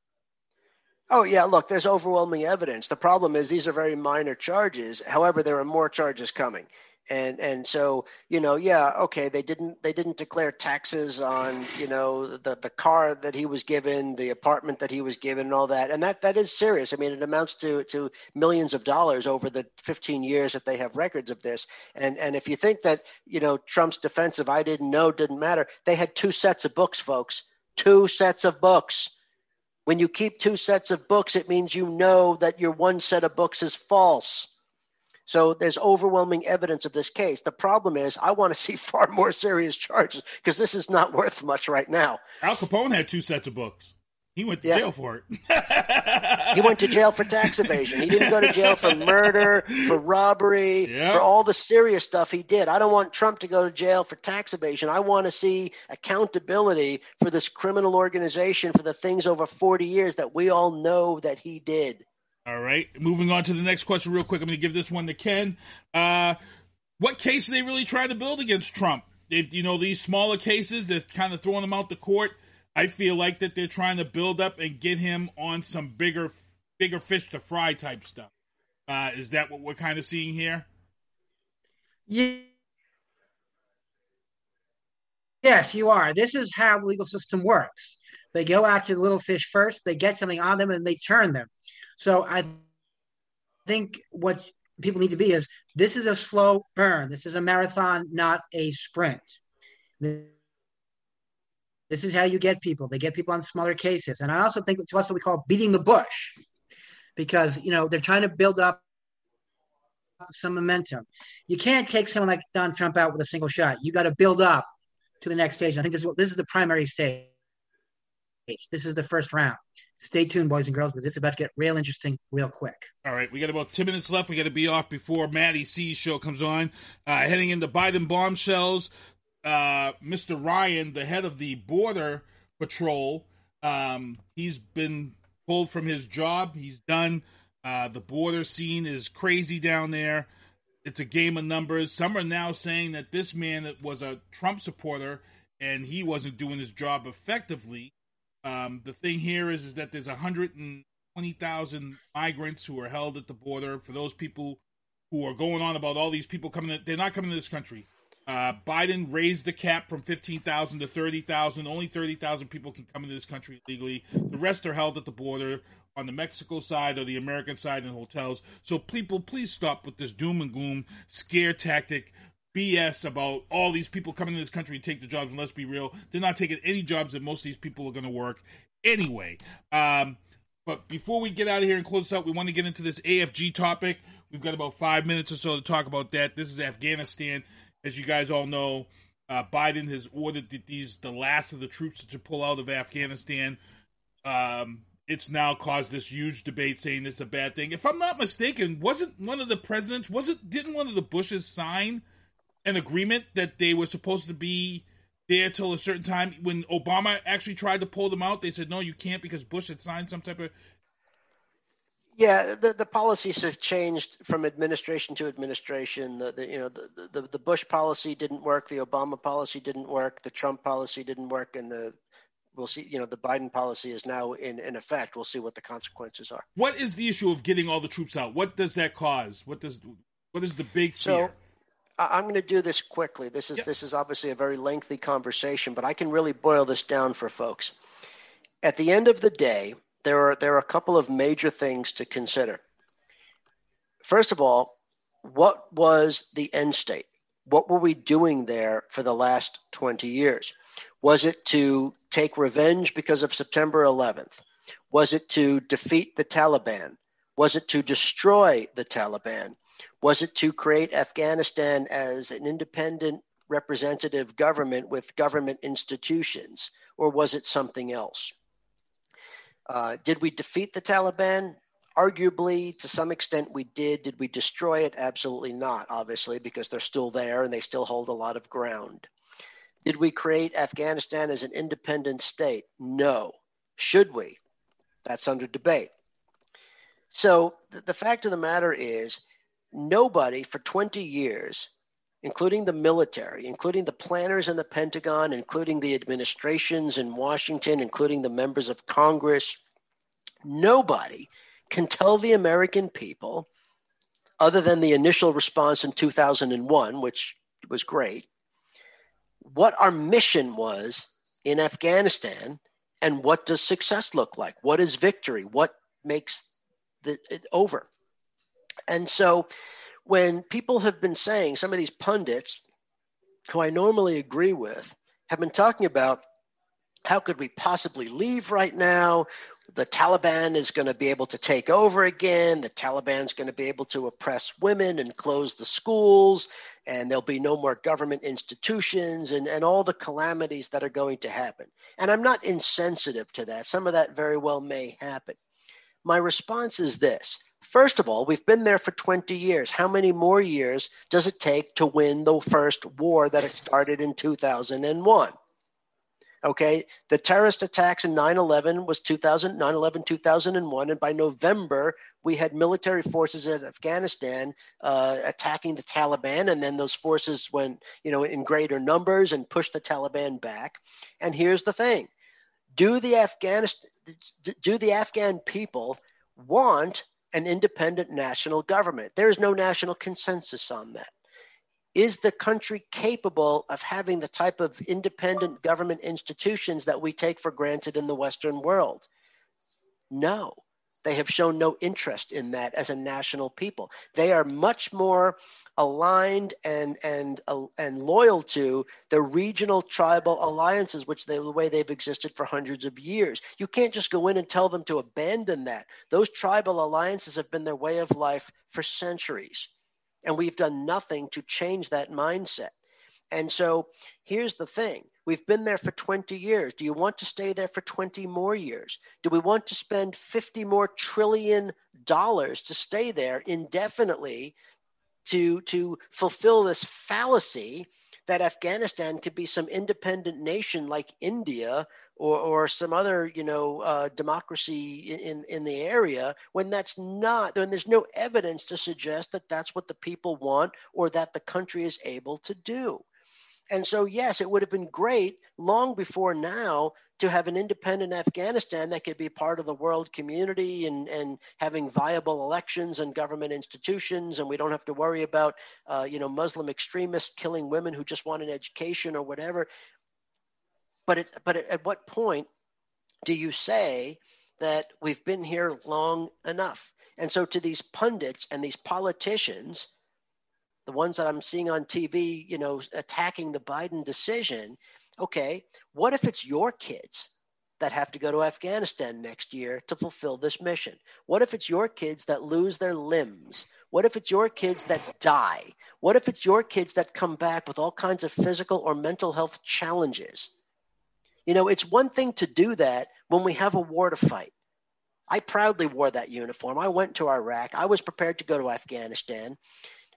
Oh, yeah, look, there's overwhelming evidence. The problem is these are very minor charges. However, there are more charges coming. And so, you know, yeah, okay, they didn't declare taxes on, you know, the car that he was given, the apartment that he was given, and all that. And that is serious. I mean, it amounts to millions of dollars over the 15 years that they have records of this. And if you think that, you know, Trump's defense of I didn't know didn't matter, they had two sets of books, folks. Two sets of books. When you keep two sets of books, it means you know that your one set of books is false. So there's overwhelming evidence of this case. The problem is I want to see far more serious charges because this is not worth much right now. Al Capone had two sets of books. He went to jail for it. He went to jail for tax evasion. He didn't go to jail for murder, for robbery, for all the serious stuff he did. I don't want Trump to go to jail for tax evasion. I want to see accountability for this criminal organization for the things over 40 years that we all know that he did. All right, moving on to the next question real quick. I'm going to give this one to Ken. What case are they really trying to build against Trump? These smaller cases, they're kind of throwing them out the court. I feel like that they're trying to build up and get him on some bigger fish to fry type stuff. Is that what we're kind of seeing here? Yeah. Yes, you are. This is how the legal system works. They go after the little fish first, they get something on them, and they turn them. So I think what people need to be is, this is a slow burn. This is a marathon, not a sprint. This is how you get people. They get people on smaller cases. And I also think it's also what we call beating the bush, because, you know, they're trying to build up some momentum. You can't take someone like Donald Trump out with a single shot. You got to build up to the next stage. And I think this is the primary stage. This is the first round. Stay tuned, boys and girls, because it's about to get real interesting real quick. All right, we got about 10 minutes left. We got to be off before Mattie C's show comes on. Heading into Biden bombshells, Mr. Ryan, the head of the Border Patrol, he's been pulled from his job. He's done. The border scene is crazy down there. It's a game of numbers. Some are now saying that this man was a Trump supporter and he wasn't doing his job effectively. The thing here is that there's 120,000 migrants who are held at the border. For those people who are going on about all these people coming in, they're not coming to this country. Biden raised the cap from 15,000 to 30,000. Only 30,000 people can come into this country legally. The rest are held at the border on the Mexico side or the American side in hotels. So people, please stop with this doom and gloom, scare tactic, BS about all these people coming to this country and take the jobs. And let's be real, they're not taking any jobs that most of these people are going to work anyway. But before we get out of here and close this out, we want to get into this AFG topic. We've got about 5 minutes or so to talk about that. This is Afghanistan. As you guys all know, Biden has ordered the last of the troops to pull out of Afghanistan. It's now caused this huge debate saying this is a bad thing. If I'm not mistaken, didn't one of the Bushes sign an agreement that they were supposed to be there till a certain time? When Obama actually tried to pull them out, they said, no, you can't, because Bush had signed some type of... Yeah, the policies have changed from administration to administration. The Bush policy didn't work, the Obama policy didn't work, the Trump policy didn't work, and we'll see. The Biden policy is now in effect. We'll see what the consequences are. What is the issue of getting all the troops out? What does that cause? What is the big fear? So, I'm going to do this quickly. This is obviously a very lengthy conversation, but I can really boil this down for folks. At the end of the day, there are a couple of major things to consider. First of all, what was the end state? What were we doing there for the last 20 years? Was it to take revenge because of September 11th? Was it to defeat the Taliban? Was it to destroy the Taliban? Was it to create Afghanistan as an independent representative government with government institutions, or was it something else? Did we defeat the Taliban? Arguably, to some extent, we did. Did we destroy it? Absolutely not, obviously, because they're still there and they still hold a lot of ground. Did we create Afghanistan as an independent state? No. Should we? That's under debate. So the fact of the matter is, nobody for 20 years, including the military, including the planners in the Pentagon, including the administrations in Washington, including the members of Congress, nobody can tell the American people, other than the initial response in 2001, which was great, what our mission was in Afghanistan and what does success look like? What is victory? What makes it over? And so when people have been saying, some of these pundits who I normally agree with have been talking about how could we possibly leave right now? The Taliban is going to be able to take over again. The Taliban's going to be able to oppress women and close the schools, and there'll be no more government institutions and all the calamities that are going to happen. And I'm not insensitive to that. Some of that very well may happen. My response is this. First of all, we've been there for 20 years. How many more years does it take to win the first war that it started in 2001? Okay, the terrorist attacks in 9/11 was 2001, and by November, we had military forces in Afghanistan attacking the Taliban, and then those forces went, in greater numbers and pushed the Taliban back. And here's the thing. Do the Afghan people want an independent national government? There is no national consensus on that. Is the country capable of having the type of independent government institutions that we take for granted in the Western world? No. They have shown no interest in that as a national people. They are much more aligned and loyal to the regional tribal alliances, which the way they've existed for hundreds of years. You can't just go in and tell them to abandon that. Those tribal alliances have been their way of life for centuries, and we've done nothing to change that mindset. And so here's the thing. We've been there for 20 years. Do you want to stay there for 20 more years? Do we want to spend $50 more trillion to stay there indefinitely to fulfill this fallacy that Afghanistan could be some independent nation like India or some other, democracy in the area, when that's not, when there's no evidence to suggest that that's what the people want or that the country is able to do? And so, yes, it would have been great long before now to have an independent Afghanistan that could be part of the world community and having viable elections and government institutions. And we don't have to worry about, Muslim extremists killing women who just want an education or whatever. But at what point do you say that we've been here long enough? And so to these pundits and these politicians, the ones that I'm seeing on TV, attacking the Biden decision. Okay, what if it's your kids that have to go to Afghanistan next year to fulfill this mission? What if it's your kids that lose their limbs? What if it's your kids that die? What if it's your kids that come back with all kinds of physical or mental health challenges? It's one thing to do that when we have a war to fight. I proudly wore that uniform. I went to Iraq. I was prepared to go to Afghanistan.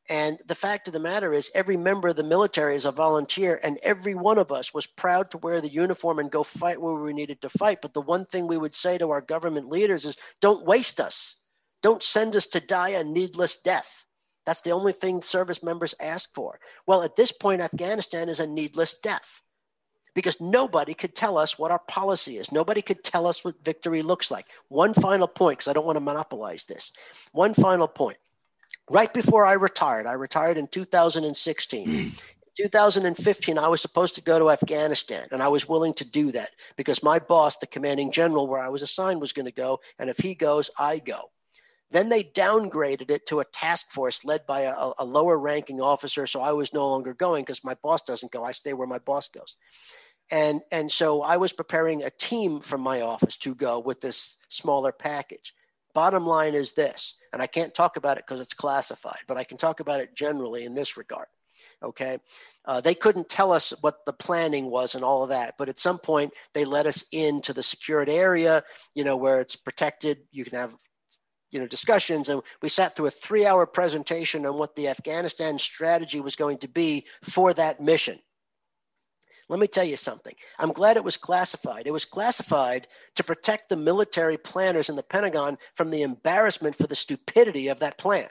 And the fact of the matter is every member of the military is a volunteer, and every one of us was proud to wear the uniform and go fight where we needed to fight. But the one thing we would say to our government leaders is, don't waste us. Don't send us to die a needless death. That's the only thing service members ask for. Well, at this point, Afghanistan is a needless death because nobody could tell us what our policy is. Nobody could tell us what victory looks like. One final point, because I don't want to monopolize this. One final point. Right before I retired in 2016. In 2015, I was supposed to go to Afghanistan, and I was willing to do that because my boss, the commanding general where I was assigned, was going to go, and if he goes, I go. Then they downgraded it to a task force led by a lower-ranking officer, so I was no longer going because my boss doesn't go. I stay where my boss goes. And so I was preparing a team from my office to go with this smaller package. Bottom line is this, and I can't talk about it because it's classified, but I can talk about it generally in this regard, okay? They couldn't tell us what the planning was and all of that, but at some point they let us into the secured area, where it's protected. You can have, discussions, and we sat through a 3-hour presentation on what the Afghanistan strategy was going to be for that mission. Let me tell you something. I'm glad it was classified. It was classified to protect the military planners in the Pentagon from the embarrassment for the stupidity of that plan.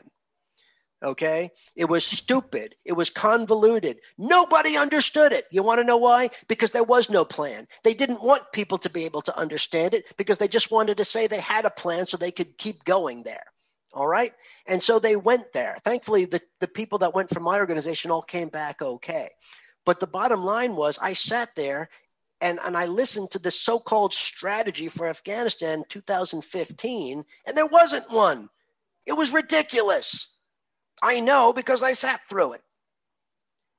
Okay? It was stupid. It was convoluted. Nobody understood it. You want to know why? Because there was no plan. They didn't want people to be able to understand it because they just wanted to say they had a plan so they could keep going there. All right? And so they went there. Thankfully, the people that went from my organization all came back okay. But the bottom line was I sat there and I listened to the so-called strategy for Afghanistan 2015, and there wasn't one. It was ridiculous. I know because I sat through it.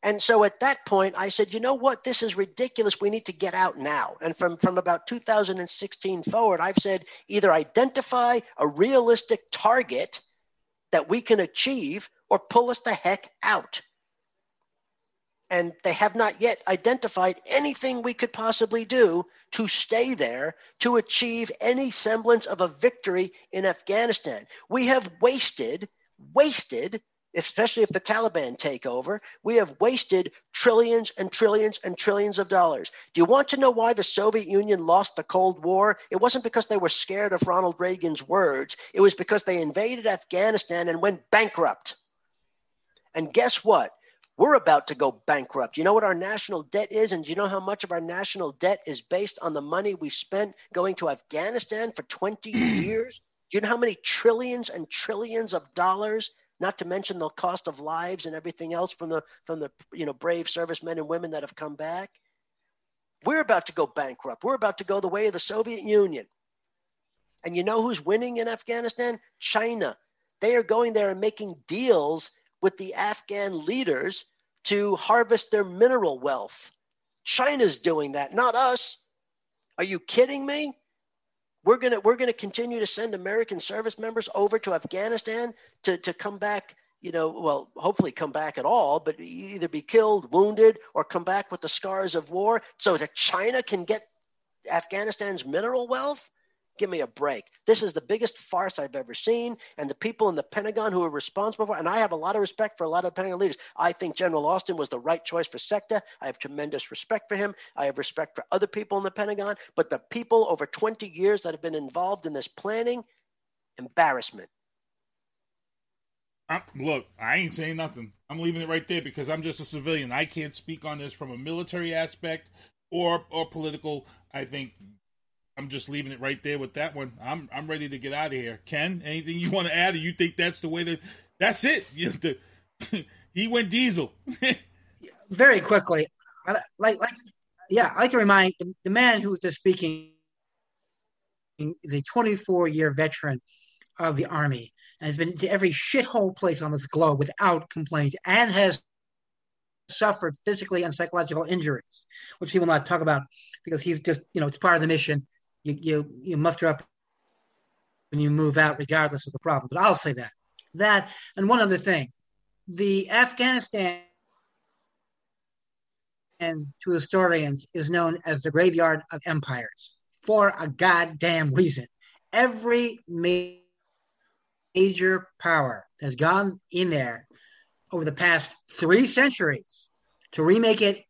And so at that point, I said, you know what? This is ridiculous. We need to get out now. And from about 2016 forward, I've said either identify a realistic target that we can achieve or pull us the heck out. And they have not yet identified anything we could possibly do to stay there to achieve any semblance of a victory in Afghanistan. We have wasted, especially if the Taliban take over, we have wasted trillions and trillions and trillions of dollars. Do you want to know why the Soviet Union lost the Cold War? It wasn't because they were scared of Ronald Reagan's words. It was because they invaded Afghanistan and went bankrupt. And guess what? We're about to go bankrupt. You know what our national debt is, and do you know how much of our national debt is based on the money we spent going to Afghanistan for 20 years? Do you know how many trillions and trillions of dollars, not to mention the cost of lives and everything else from the brave servicemen and women that have come back? We're about to go bankrupt. We're about to go the way of the Soviet Union. And you know who's winning in Afghanistan? China. They are going there and making deals with the Afghan leaders to harvest their mineral wealth. China's doing that, not us. Are you kidding me? We're gonna continue to send American service members over to Afghanistan to come back, you know, well, hopefully come back at all, but either be killed, wounded, or come back with the scars of war so that China can get Afghanistan's mineral wealth? Give me a break. This is the biggest farce I've ever seen, and the people in the Pentagon who are responsible for it, and I have a lot of respect for a lot of Pentagon leaders. I think General Austin was the right choice for SECTA. I have tremendous respect for him. I have respect for other people in the Pentagon, but the people over 20 years that have been involved in this planning, embarrassment. Look, I ain't saying nothing. I'm leaving it right there because I'm just a civilian. I can't speak on this from a military aspect or political, I think. I'm just leaving it right there with that one. I'm ready to get out of here. Ken, anything you want to add? Or you think that's the way that – that's it. He went diesel. Very quickly. I'd like to remind the man who was just speaking is a 24-year veteran of the Army and has been to every shithole place on this globe without complaint and has suffered physical and psychological injuries, which he will not talk about because he's just, you know, it's part of the mission. You muster up and you move out regardless of the problem. But I'll say that. And one other thing, the Afghanistan, and to historians, is known as the graveyard of empires for a goddamn reason. Every major power has gone in there over the past 3 centuries to remake it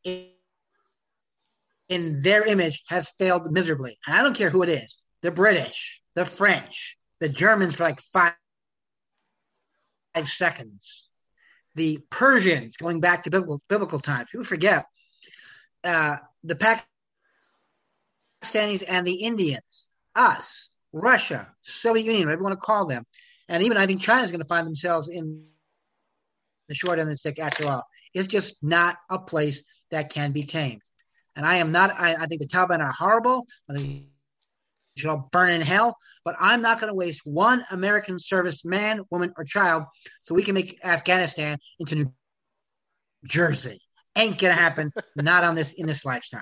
in their image has failed miserably. And I don't care who it is. The British, the French, the Germans for like 5 seconds. The Persians, going back to biblical times. People forget. The Pakistanis and the Indians. Us, Russia, Soviet Union, whatever you want to call them. And even I think China's going to find themselves in the short end of the stick after all. It's just not a place that can be tamed. And I am not, I think the Taliban are horrible. I think they should all burn in hell. But I'm not going to waste one American serviceman, woman, or child so we can make Afghanistan into New Jersey. Ain't going to happen. Not on this, in this lifetime.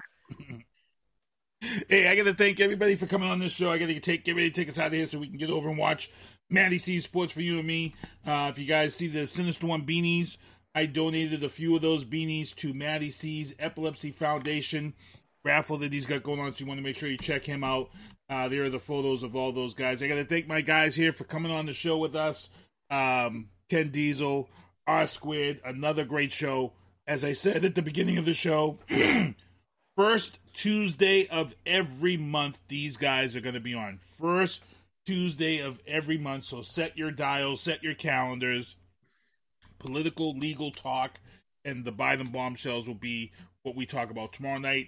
Hey, I got to thank everybody for coming on this show. I got to get ready to take us out of here so we can get over and watch Mattie C's Sports for You and Me. If you guys see the Sinister One beanies, I donated a few of those beanies to Mattie C's Epilepsy Foundation raffle that he's got going on, so you want to make sure you check him out. There are the photos of all those guys. I got to thank my guys here for coming on the show with us. Ken Diesel, R-Squared, another great show. As I said at the beginning of the show, first Tuesday of every month, these guys are going to be on. First Tuesday of every month, so set your dials, set your calendars. Political, legal talk, and the Biden bombshells will be what we talk about tomorrow night.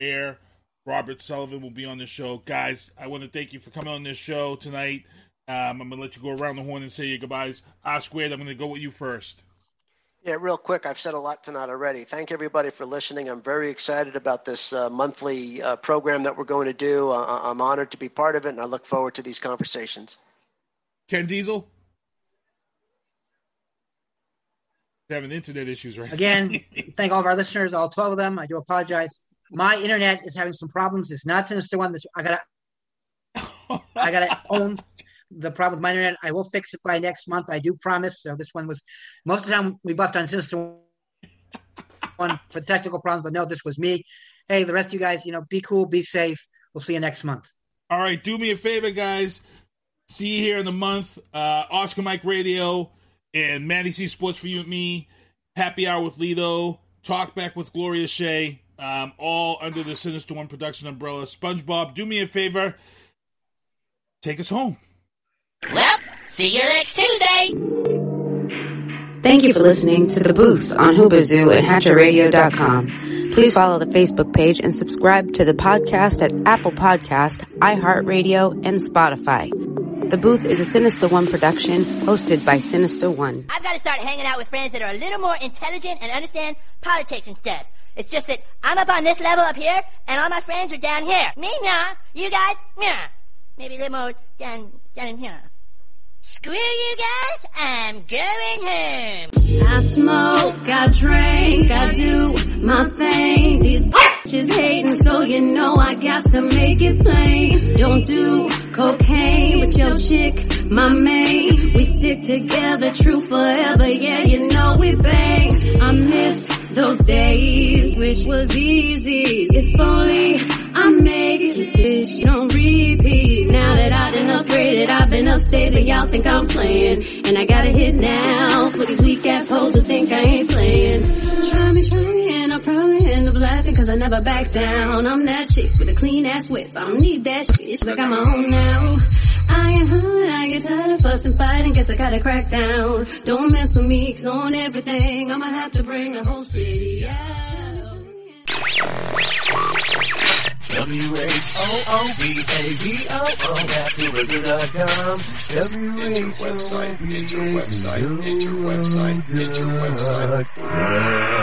Mayor Robert Sullivan will be on the show. Guys, I want to thank you for coming on this show tonight. I'm going to let you go around the horn and say your goodbyes. R-Squared, I'm going to go with you first. Yeah, real quick. I've said a lot tonight already. Thank everybody for listening. I'm very excited about this monthly program that we're going to do. I'm honored to be part of it, and I look forward to these conversations. Ken Diesel? Having internet issues right now. Again, thank all of our listeners, all 12 of them. I do apologize. My internet is having some problems. It's not Sinister One. I gotta own the problem with my internet. I will fix it by next month. I do promise. So this one was most of the time we bust on Sinister One for technical problems, but no, this was me. Hey, the rest of you guys, you know, be cool, be safe. We'll see you next month. All right, do me a favor, guys. See you here in the month. Oscar Mike Radio. And Mattie C Sports for You and Me, Happy Hour with Lito, Talk Back with Gloria Shea, all under the Sinister One production umbrella. SpongeBob, do me a favor. Take us home. Well, see you next Tuesday. Thank you for listening to The Booth on Hoobazoo and HatcherRadio.com. Please follow the Facebook page and subscribe to the podcast at Apple Podcast, iHeartRadio, and Spotify. The Booth is a Sinister One production hosted by Sinister One. I've got to start hanging out with friends that are a little more intelligent and understand politics and stuff. It's just that I'm up on this level up here, and all my friends are down here. Me, nah. You guys, nah. maybe a little more down in here. Screw you guys, I'm going home. I smoke, I drink, I do my thing. These bitches hating, so you know I got to make it plain. Don't do cocaine with your chick, my main. We stick together, true forever, yeah, you know we bang. I miss those days, which was easy. If only I made it, bitch, don't repeat. Now that I done upgraded, I've been upstate and y'all think I'm playing. And I gotta hit now for these weak ass hoes who think I ain't playing. Try me, and I'll probably end up laughing, cause I never back down. I'm that chick with a clean ass whip, I don't need that shit, it's like I'm my own now. I ain't hurt, I get tired of fussing, fighting, guess I gotta crack down. Don't mess with me, cause on everything, I'ma have to bring the whole city out. WHOOBAVOO, that's Hoobazoo.com. Enter website.